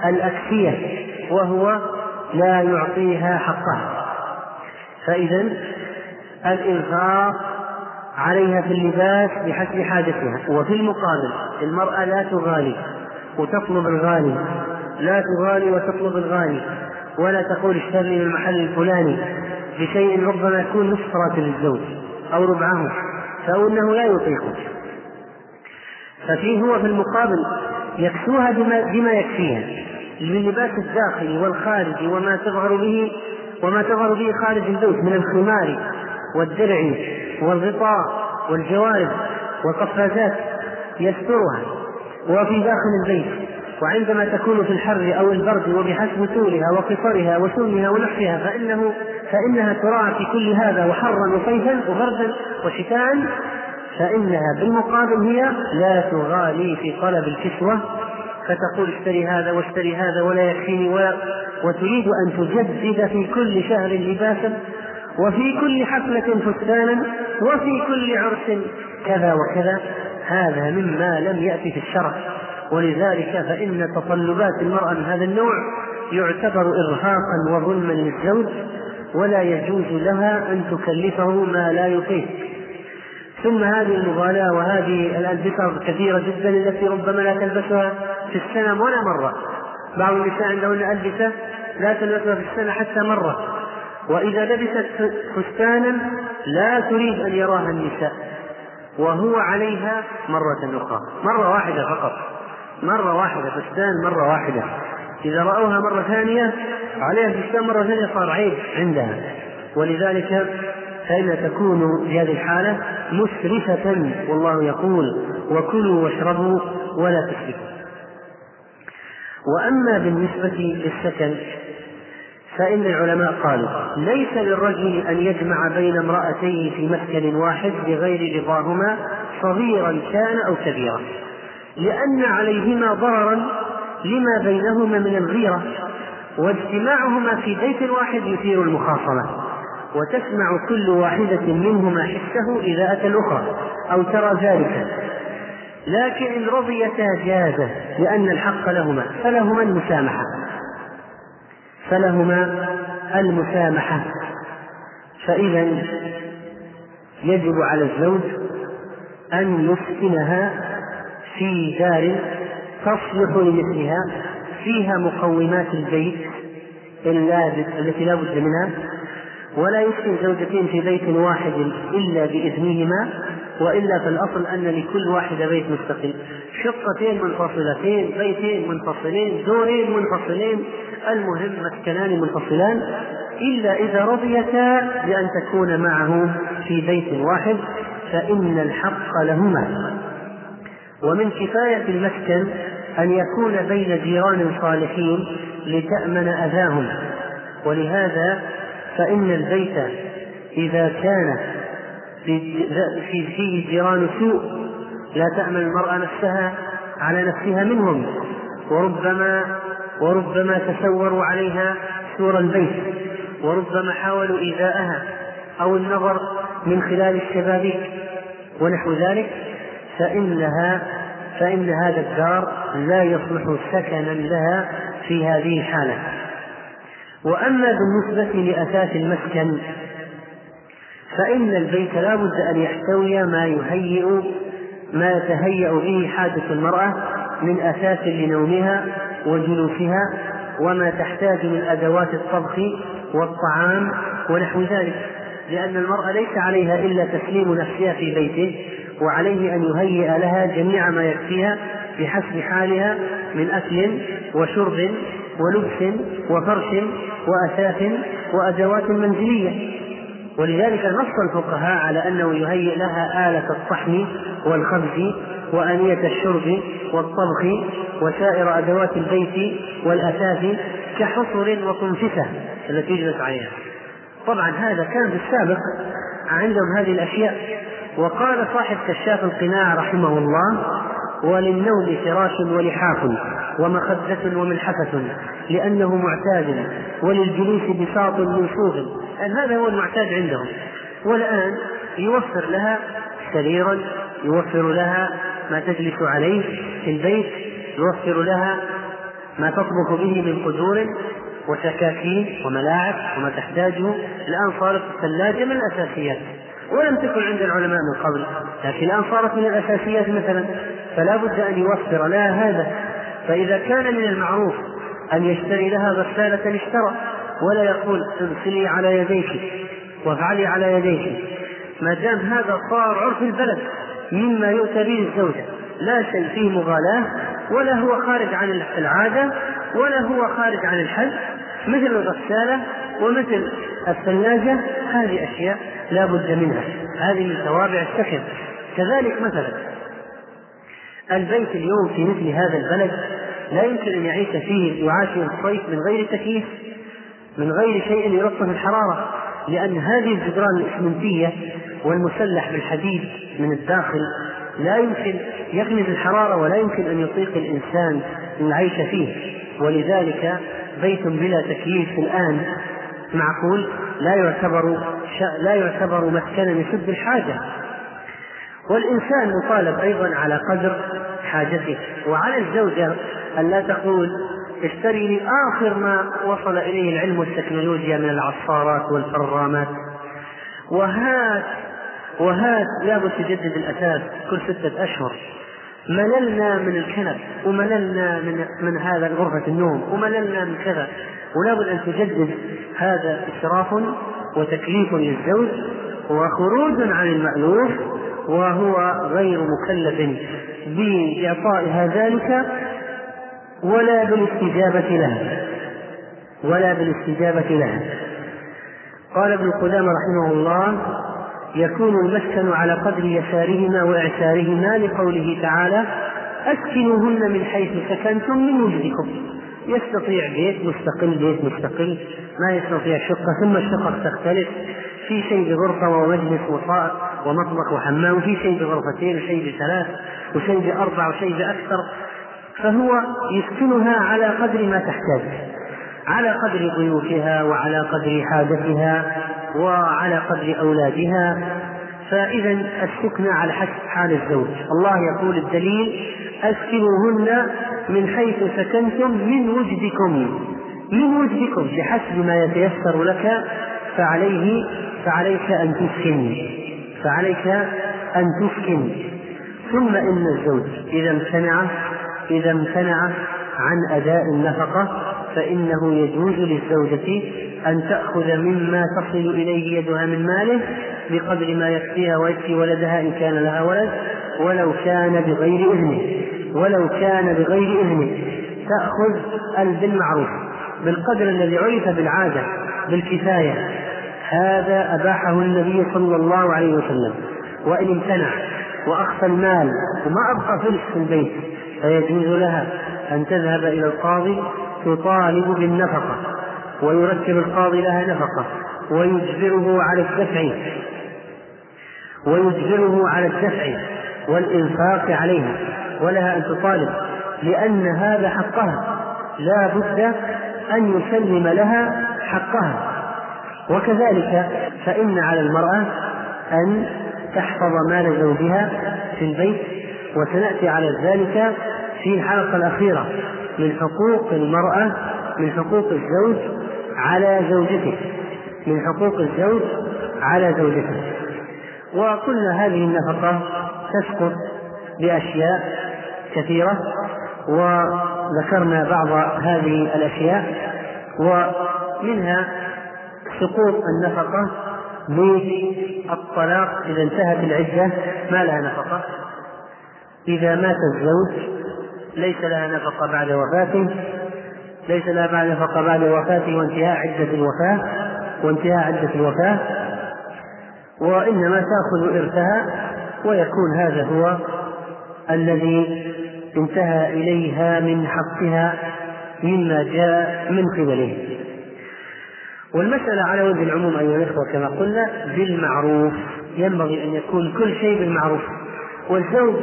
الأكفية وهو لا يعطيها حقها. فإذا الإنفاق عليها في اللباس بحسب حاجتها. وفي المقابل المرأة لا تغالي وتطلب الغالي، ولا تقول: اشتري من المحل الفلاني بشيء ربما يكون نصف راتب للزوج أو ربعه، فإنه لا يطيقه. ففيه هو في المقابل يكسوها بما يكفيها للباس الداخلي والخارجي، وما تظهر به خارج الزوج من الخمار والدرع والغطاء والجوارب والقفازات يسترها، وفي داخل البيت وعندما تكون في الحر أو البرد وبحسب طولها وقصرها وسمها ونحفها فإنها تراعى في كل هذا، وحرا وصيفا وبردا وشتاء، فإنها بالمقابل هي لا تغالي في طلب الكسوة، فتقول اشتري هذا واشتري هذا ولا يكفيني، وتريد أن تجدد في كل شهر لباسا، وفي كل حفلة فستانا، وفي كل عرس كذا وكذا. هذا مما لم يأتي في الشرع، ولذلك فإن تطلبات المرأة من هذا النوع يعتبر إرهاقا وظلما للزوج، ولا يجوز لها أن تكلفه ما لا يطيق. ثم هذه المغالاة وهذه الألبسة كثيرة جدا التي ربما لا تلبسها في السنة ولا مرة. بعض النساء عندهن ألبسة لا تلبسها في السنة حتى مرة، وإذا لبست فستانا لا تريد أن يراها النساء وهو عليها مرة أخرى، مرة واحدة فقط، مرة واحدة فستان، مرة واحدة. إذا رأوها مرة ثانية عليها فستان مرة ثانية صار عيب عندها، ولذلك فإن تكون في هذه الحالة مسرفة، والله يقول وكلوا واشربوا ولا تسرفوا. وأما بالنسبة للسكن فإن العلماء قالوا ليس للرجل أن يجمع بين امرأتيه في مسكن واحد بغير رضاهما صغيرا كان أو كبيرا، لأن عليهما ضررا لما بينهما من الغيرة، واجتماعهما في بيت واحد يثير المخاصمة، وتسمع كل واحدة منهما حسه إذا أتى الأخرى أو ترى ذلك. لكن إن رضيتا جازة لأن الحق لهما، فلهما المسامحة. فإذا يجب على الزوج أن يسكنها في دار تصلح لمثلها، فيها مقومات البيت التي لا بد منها، ولا يسكن زوجتين في بيت واحد إلا بإذنهما، وإلا فالأصل أن لكل واحدة بيت مستقل، شقتين منفصلتين، بيتين منفصلين، دورين منفصلين، المهم مسكنان منفصلان، إلا إذا رضيتا بأن تكون معه في بيت واحد فإن الحق لهما. ومن كفاية المسكن أن يكون بين جيران صالحين لتأمن أذاهم، ولهذا فإن البيت إذا كان فيه جيران سوء لا تأمن المرأة نفسها على نفسها منهم، وربما تسوروا عليها سور البيت، وربما حاولوا إيذاءها أو النظر من خلال الشبابيك ونحو ذلك، فإن هذا الدار لا يصلح سكنا لها في هذه الحالة. وأما بالنسبة لأثاث المسكن فإن البيت لا بد أن يحتوي ما يتهيأ به حاجة المرأة من أثاث لنومها وجلوسها، وما تحتاج من أدوات الطبخ والطعام ونحو ذلك، لأن المرأة ليس عليها إلا تسليم نفسها في بيته، وعليه أن يهيئ لها جميع ما يكفيها بحسب حالها من أكل وشرب ولبس وفرش وأثاث وأدوات منزلية. ولذلك نص الفقهاء على أنه يهيئ لها آلة الطحن والخبز وأنية الشرب والطبخ وسائر أدوات البيت والأثاث كحصر وقنفسة التي يجلس عليها. طبعا هذا كان في السابق عندهم هذه الأشياء. وقال صاحب كشاف القناع رحمه الله: وللنوم فراش ولحاف ومخدة وملحفة لأنه معتاد، وللجلوس بساط منشوف. أن هذا هو المعتاد عندهم. والآن يوفر لها سريرا، يوفر لها ما تجلس عليه في البيت، يوفر لها ما تطبخ به من قدور وشكاكين وملاعق وما تحتاجه. الآن صارت الثلاجة من الأساسيات، ولم تكن عند العلماء من قبل، لكن الآن صارت من الأساسيات مثلا، فلا بد أن يوفر لها هذا. فإذا كان من المعروف أن يشتري لها غسالة اشترى، ولا يقول اغسلي على يديك وافعلي على يديك، ما دام هذا صار عرف البلد مما يؤتى به الزوجة، لا شيء فيه مغالاة، ولا هو خارج عن العادة، ولا هو خارج عن الحد، مثل الغسالة ومثل الثلاجة، هذه أشياء لا بد منها، هذه من توابع السكن. كذلك مثلا البيت اليوم في مثل هذا البلد لا يمكن أن يعيش فيه يعاشر الصيف من غير تكييف، من غير شيء يلطف الحرارة، لأن هذه الجدران الإسمنتية والمسلح بالحديد من الداخل لا يمكن يغلب الحرارة ولا يمكن أن يطيق الإنسان العيش فيه. ولذلك بيت بلا تكييف الآن معقول لا يعتبر مسكنا يسد الحاجة. والإنسان مطالب أيضا على قدر حاجته، وعلى الزوجة أن لا تقول اشتري لي آخر ما وصل إليه العلم والتكنولوجيا من العصارات والفرامات وهات لابد تجدد الأثاث كل 6 أشهر. مللنا من الكنب ومللنا من هذا غرفة النوم ومللنا من كذا، ولابد أن تجدد. هذا إسراف وتكليف للزوج وخروج عن المألوف، وهو غير مكلف بإعطائها ذلك ولا بالاستجابة لها. قال ابن قدامة رحمه الله: يكون المسكن على قدر يسارهما وإعسارهما، لقوله تعالى: أسكنوهن من حيث سكنتم من وجدكم. يستطيع بيت مستقل، ما يستطيع شقة، ثم الشقة تختلف، في شيء بغرفة ومجلس وصاء ومطبخ وحمام، وفي شيء بغرفتين وشيء ب3 وشيء ب4 وشيء بأكثر. فهو يسكنها على قدر ما تحتاج، على قدر ضيوفها وعلى قدر حاجتها وعلى قدر أولادها. فإذا السكن على حسب حال الزوج. الله يقول الدليل: أسكنوهن من حيث سكنتم من وجدكم بحسب ما يتيسر لك فعليك أن تسكن. ثم إن الزوج إذا امتنع عن أداء النفقة فإنه يجوز للزوجة أن تأخذ مما تصل إليه يدها من ماله بقدر ما يكفيها ويكفي ولدها إن كان لها ولد، ولو كان بغير إذنه. تأخذ بالمعروف، بالقدر الذي عرف بالعادة، بالكفاية. هذا أباحه النبي صلى الله عليه وسلم. وإن امتنع وأخفى المال وما أبقى فلس في البيت فيجوز لها أن تذهب إلى القاضي تطالب بالنفقة، ويرتب القاضي لها نفقة ويجبره على الدفع والإنفاق عليها، ولها أن تطالب، لأن هذا حقها، لا بد أن يسلم لها حقها. وكذلك فإن على المرأة أن تحفظ مال زوجها في البيت، وسنأتي على ذلك في الحلقة الأخيرة. من حقوق المرأة، من حقوق الزوج على زوجته. وكل هذه النفقة تسقط بأشياء كثيرة، وذكرنا بعض هذه الأشياء. ومنها سقوط النفقة بالطلاق، إذا انتهت العدة ما لها نفقة، إذا مات الزوج ليس لها نفقة بعد وفاته وانتهاء عدة الوفاة، وإنما تأخذ إرثها، ويكون هذا هو الذي انتهى إليها من حقها مما جاء من قبله. والمسألة على وجه العموم أيها الإخوة كما قلنا بالمعروف، ينبغي أن يكون كل شيء بالمعروف. والزوج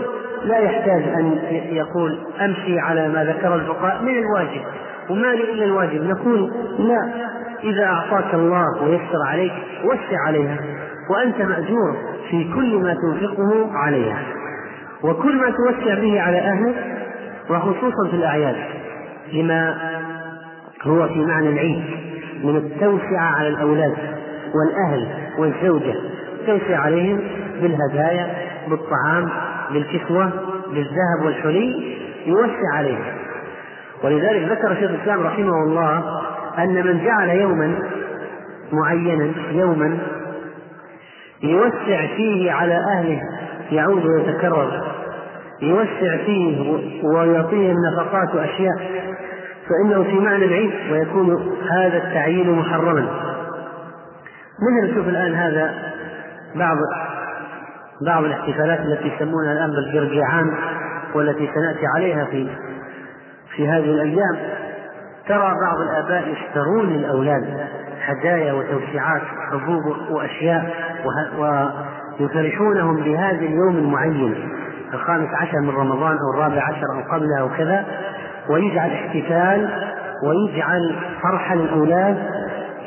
لا يحتاج أن يقول أمشي على ما ذكر الفقهاء من الواجب وما لي إلا الواجب. نقول لا، إذا أعطاك الله ويسر عليك وسع عليها، وأنت مأجور في كل ما تنفقه عليها، وكل ما توسع به على أهلك، وخصوصا في الأعياد لما هو في معنى العيد من التوسعة على الأولاد والأهل والزوجة، توسع عليهم بالهدايا، بالطعام، بالكسوة، بالذهب والحلي، يوسع عليها. ولذلك ذكر شيخ الإسلام رحمه الله أن من جعل يوما معينا يوما يوسع فيه على أهله يعود ويتكرر، يوسع فيه ويعطيه النفقات وأشياء، فإنه في معنى العيد، ويكون هذا التعيين محرما. من نشوف الآن هذا بعض الاحتفالات التي يسمونها الآن بالجرجعان، والتي سنأتي عليها في في هذه الأيام ترى بعض الآباء يشترون الأولاد هدايا وتوسيعات حبوب وأشياء ويفرحونهم بهذا اليوم المعين ال15 من رمضان أو ال14 أو قبله أو كذا، ويجعل احتفال ويجعل فرحة للأولاد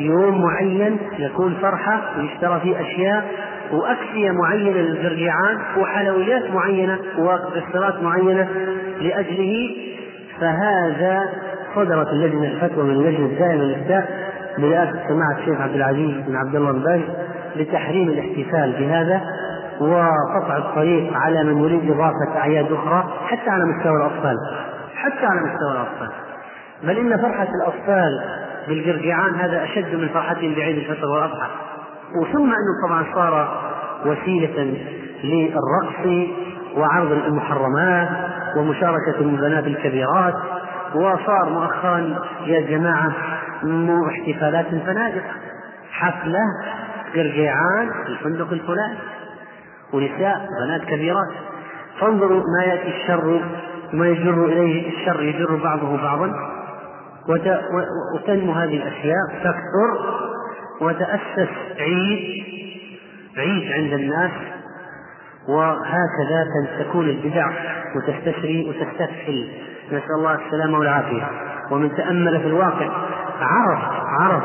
يوم معين يكون فرحة ويشترى فيه أشياء وأكسية معينة للزرجعان وحلويات معينة وقصرات معينة لأجله. فهذا صدرت اللجنة الفتوى من اللجنة الدائمة للإفتاء برئاسة سماحة الشيخ عبد العزيز بن عبد الله الباز لتحريم الاحتفال بهذا وقطع الطريق على من يريد إضافة أعياد أخرى حتى على مستوى الأطفال، حتى على مستوى الأطفال. بل إن فرحة الأطفال بالجرجعان هذا أشد من فرحتهم بعيد الفطر والأضحى، وثم أنه طبعا صار وسيلة للرقص وعرض المحرمات ومشاركة البنات الكبيرات، وصار مؤخرا يا جماعة احتفالات الفنادق، حفلة جرجعان في الفندق الفلاني ونساء بنات كبيرات. فانظروا ما يأتي الشر، ما يجر إليه الشر، يجر بعضه بعضا، وتنمو هذه الأشياء تكثر وتأسس عيد عند الناس، وهكذا تكون البدع وتستسري وتستفحل، نسأل الله السلامة والعافية. ومن تأمل في الواقع عرف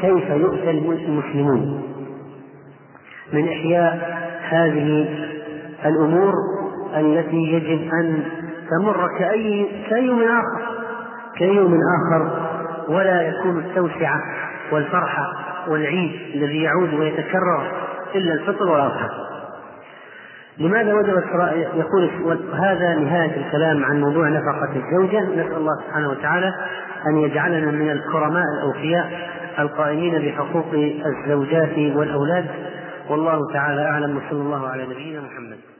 كيف يؤتى المسلمون من إحياء هذه الأمور التي يجب أن تمر كأي يوم آخر، ولا يكون التوسعة والفرحة والعيد الذي يعود ويتكرر إلا الفطر والأضحى. لماذا وجبت يقول هذا نهاية الكلام عن موضوع نفقة الزوجة. نسأل الله سبحانه وتعالى أن يجعلنا من الكرماء الأوفياء القائمين بحقوق الزوجات والأولاد، والله تعالى أعلم، وصلى الله على نبينا محمد.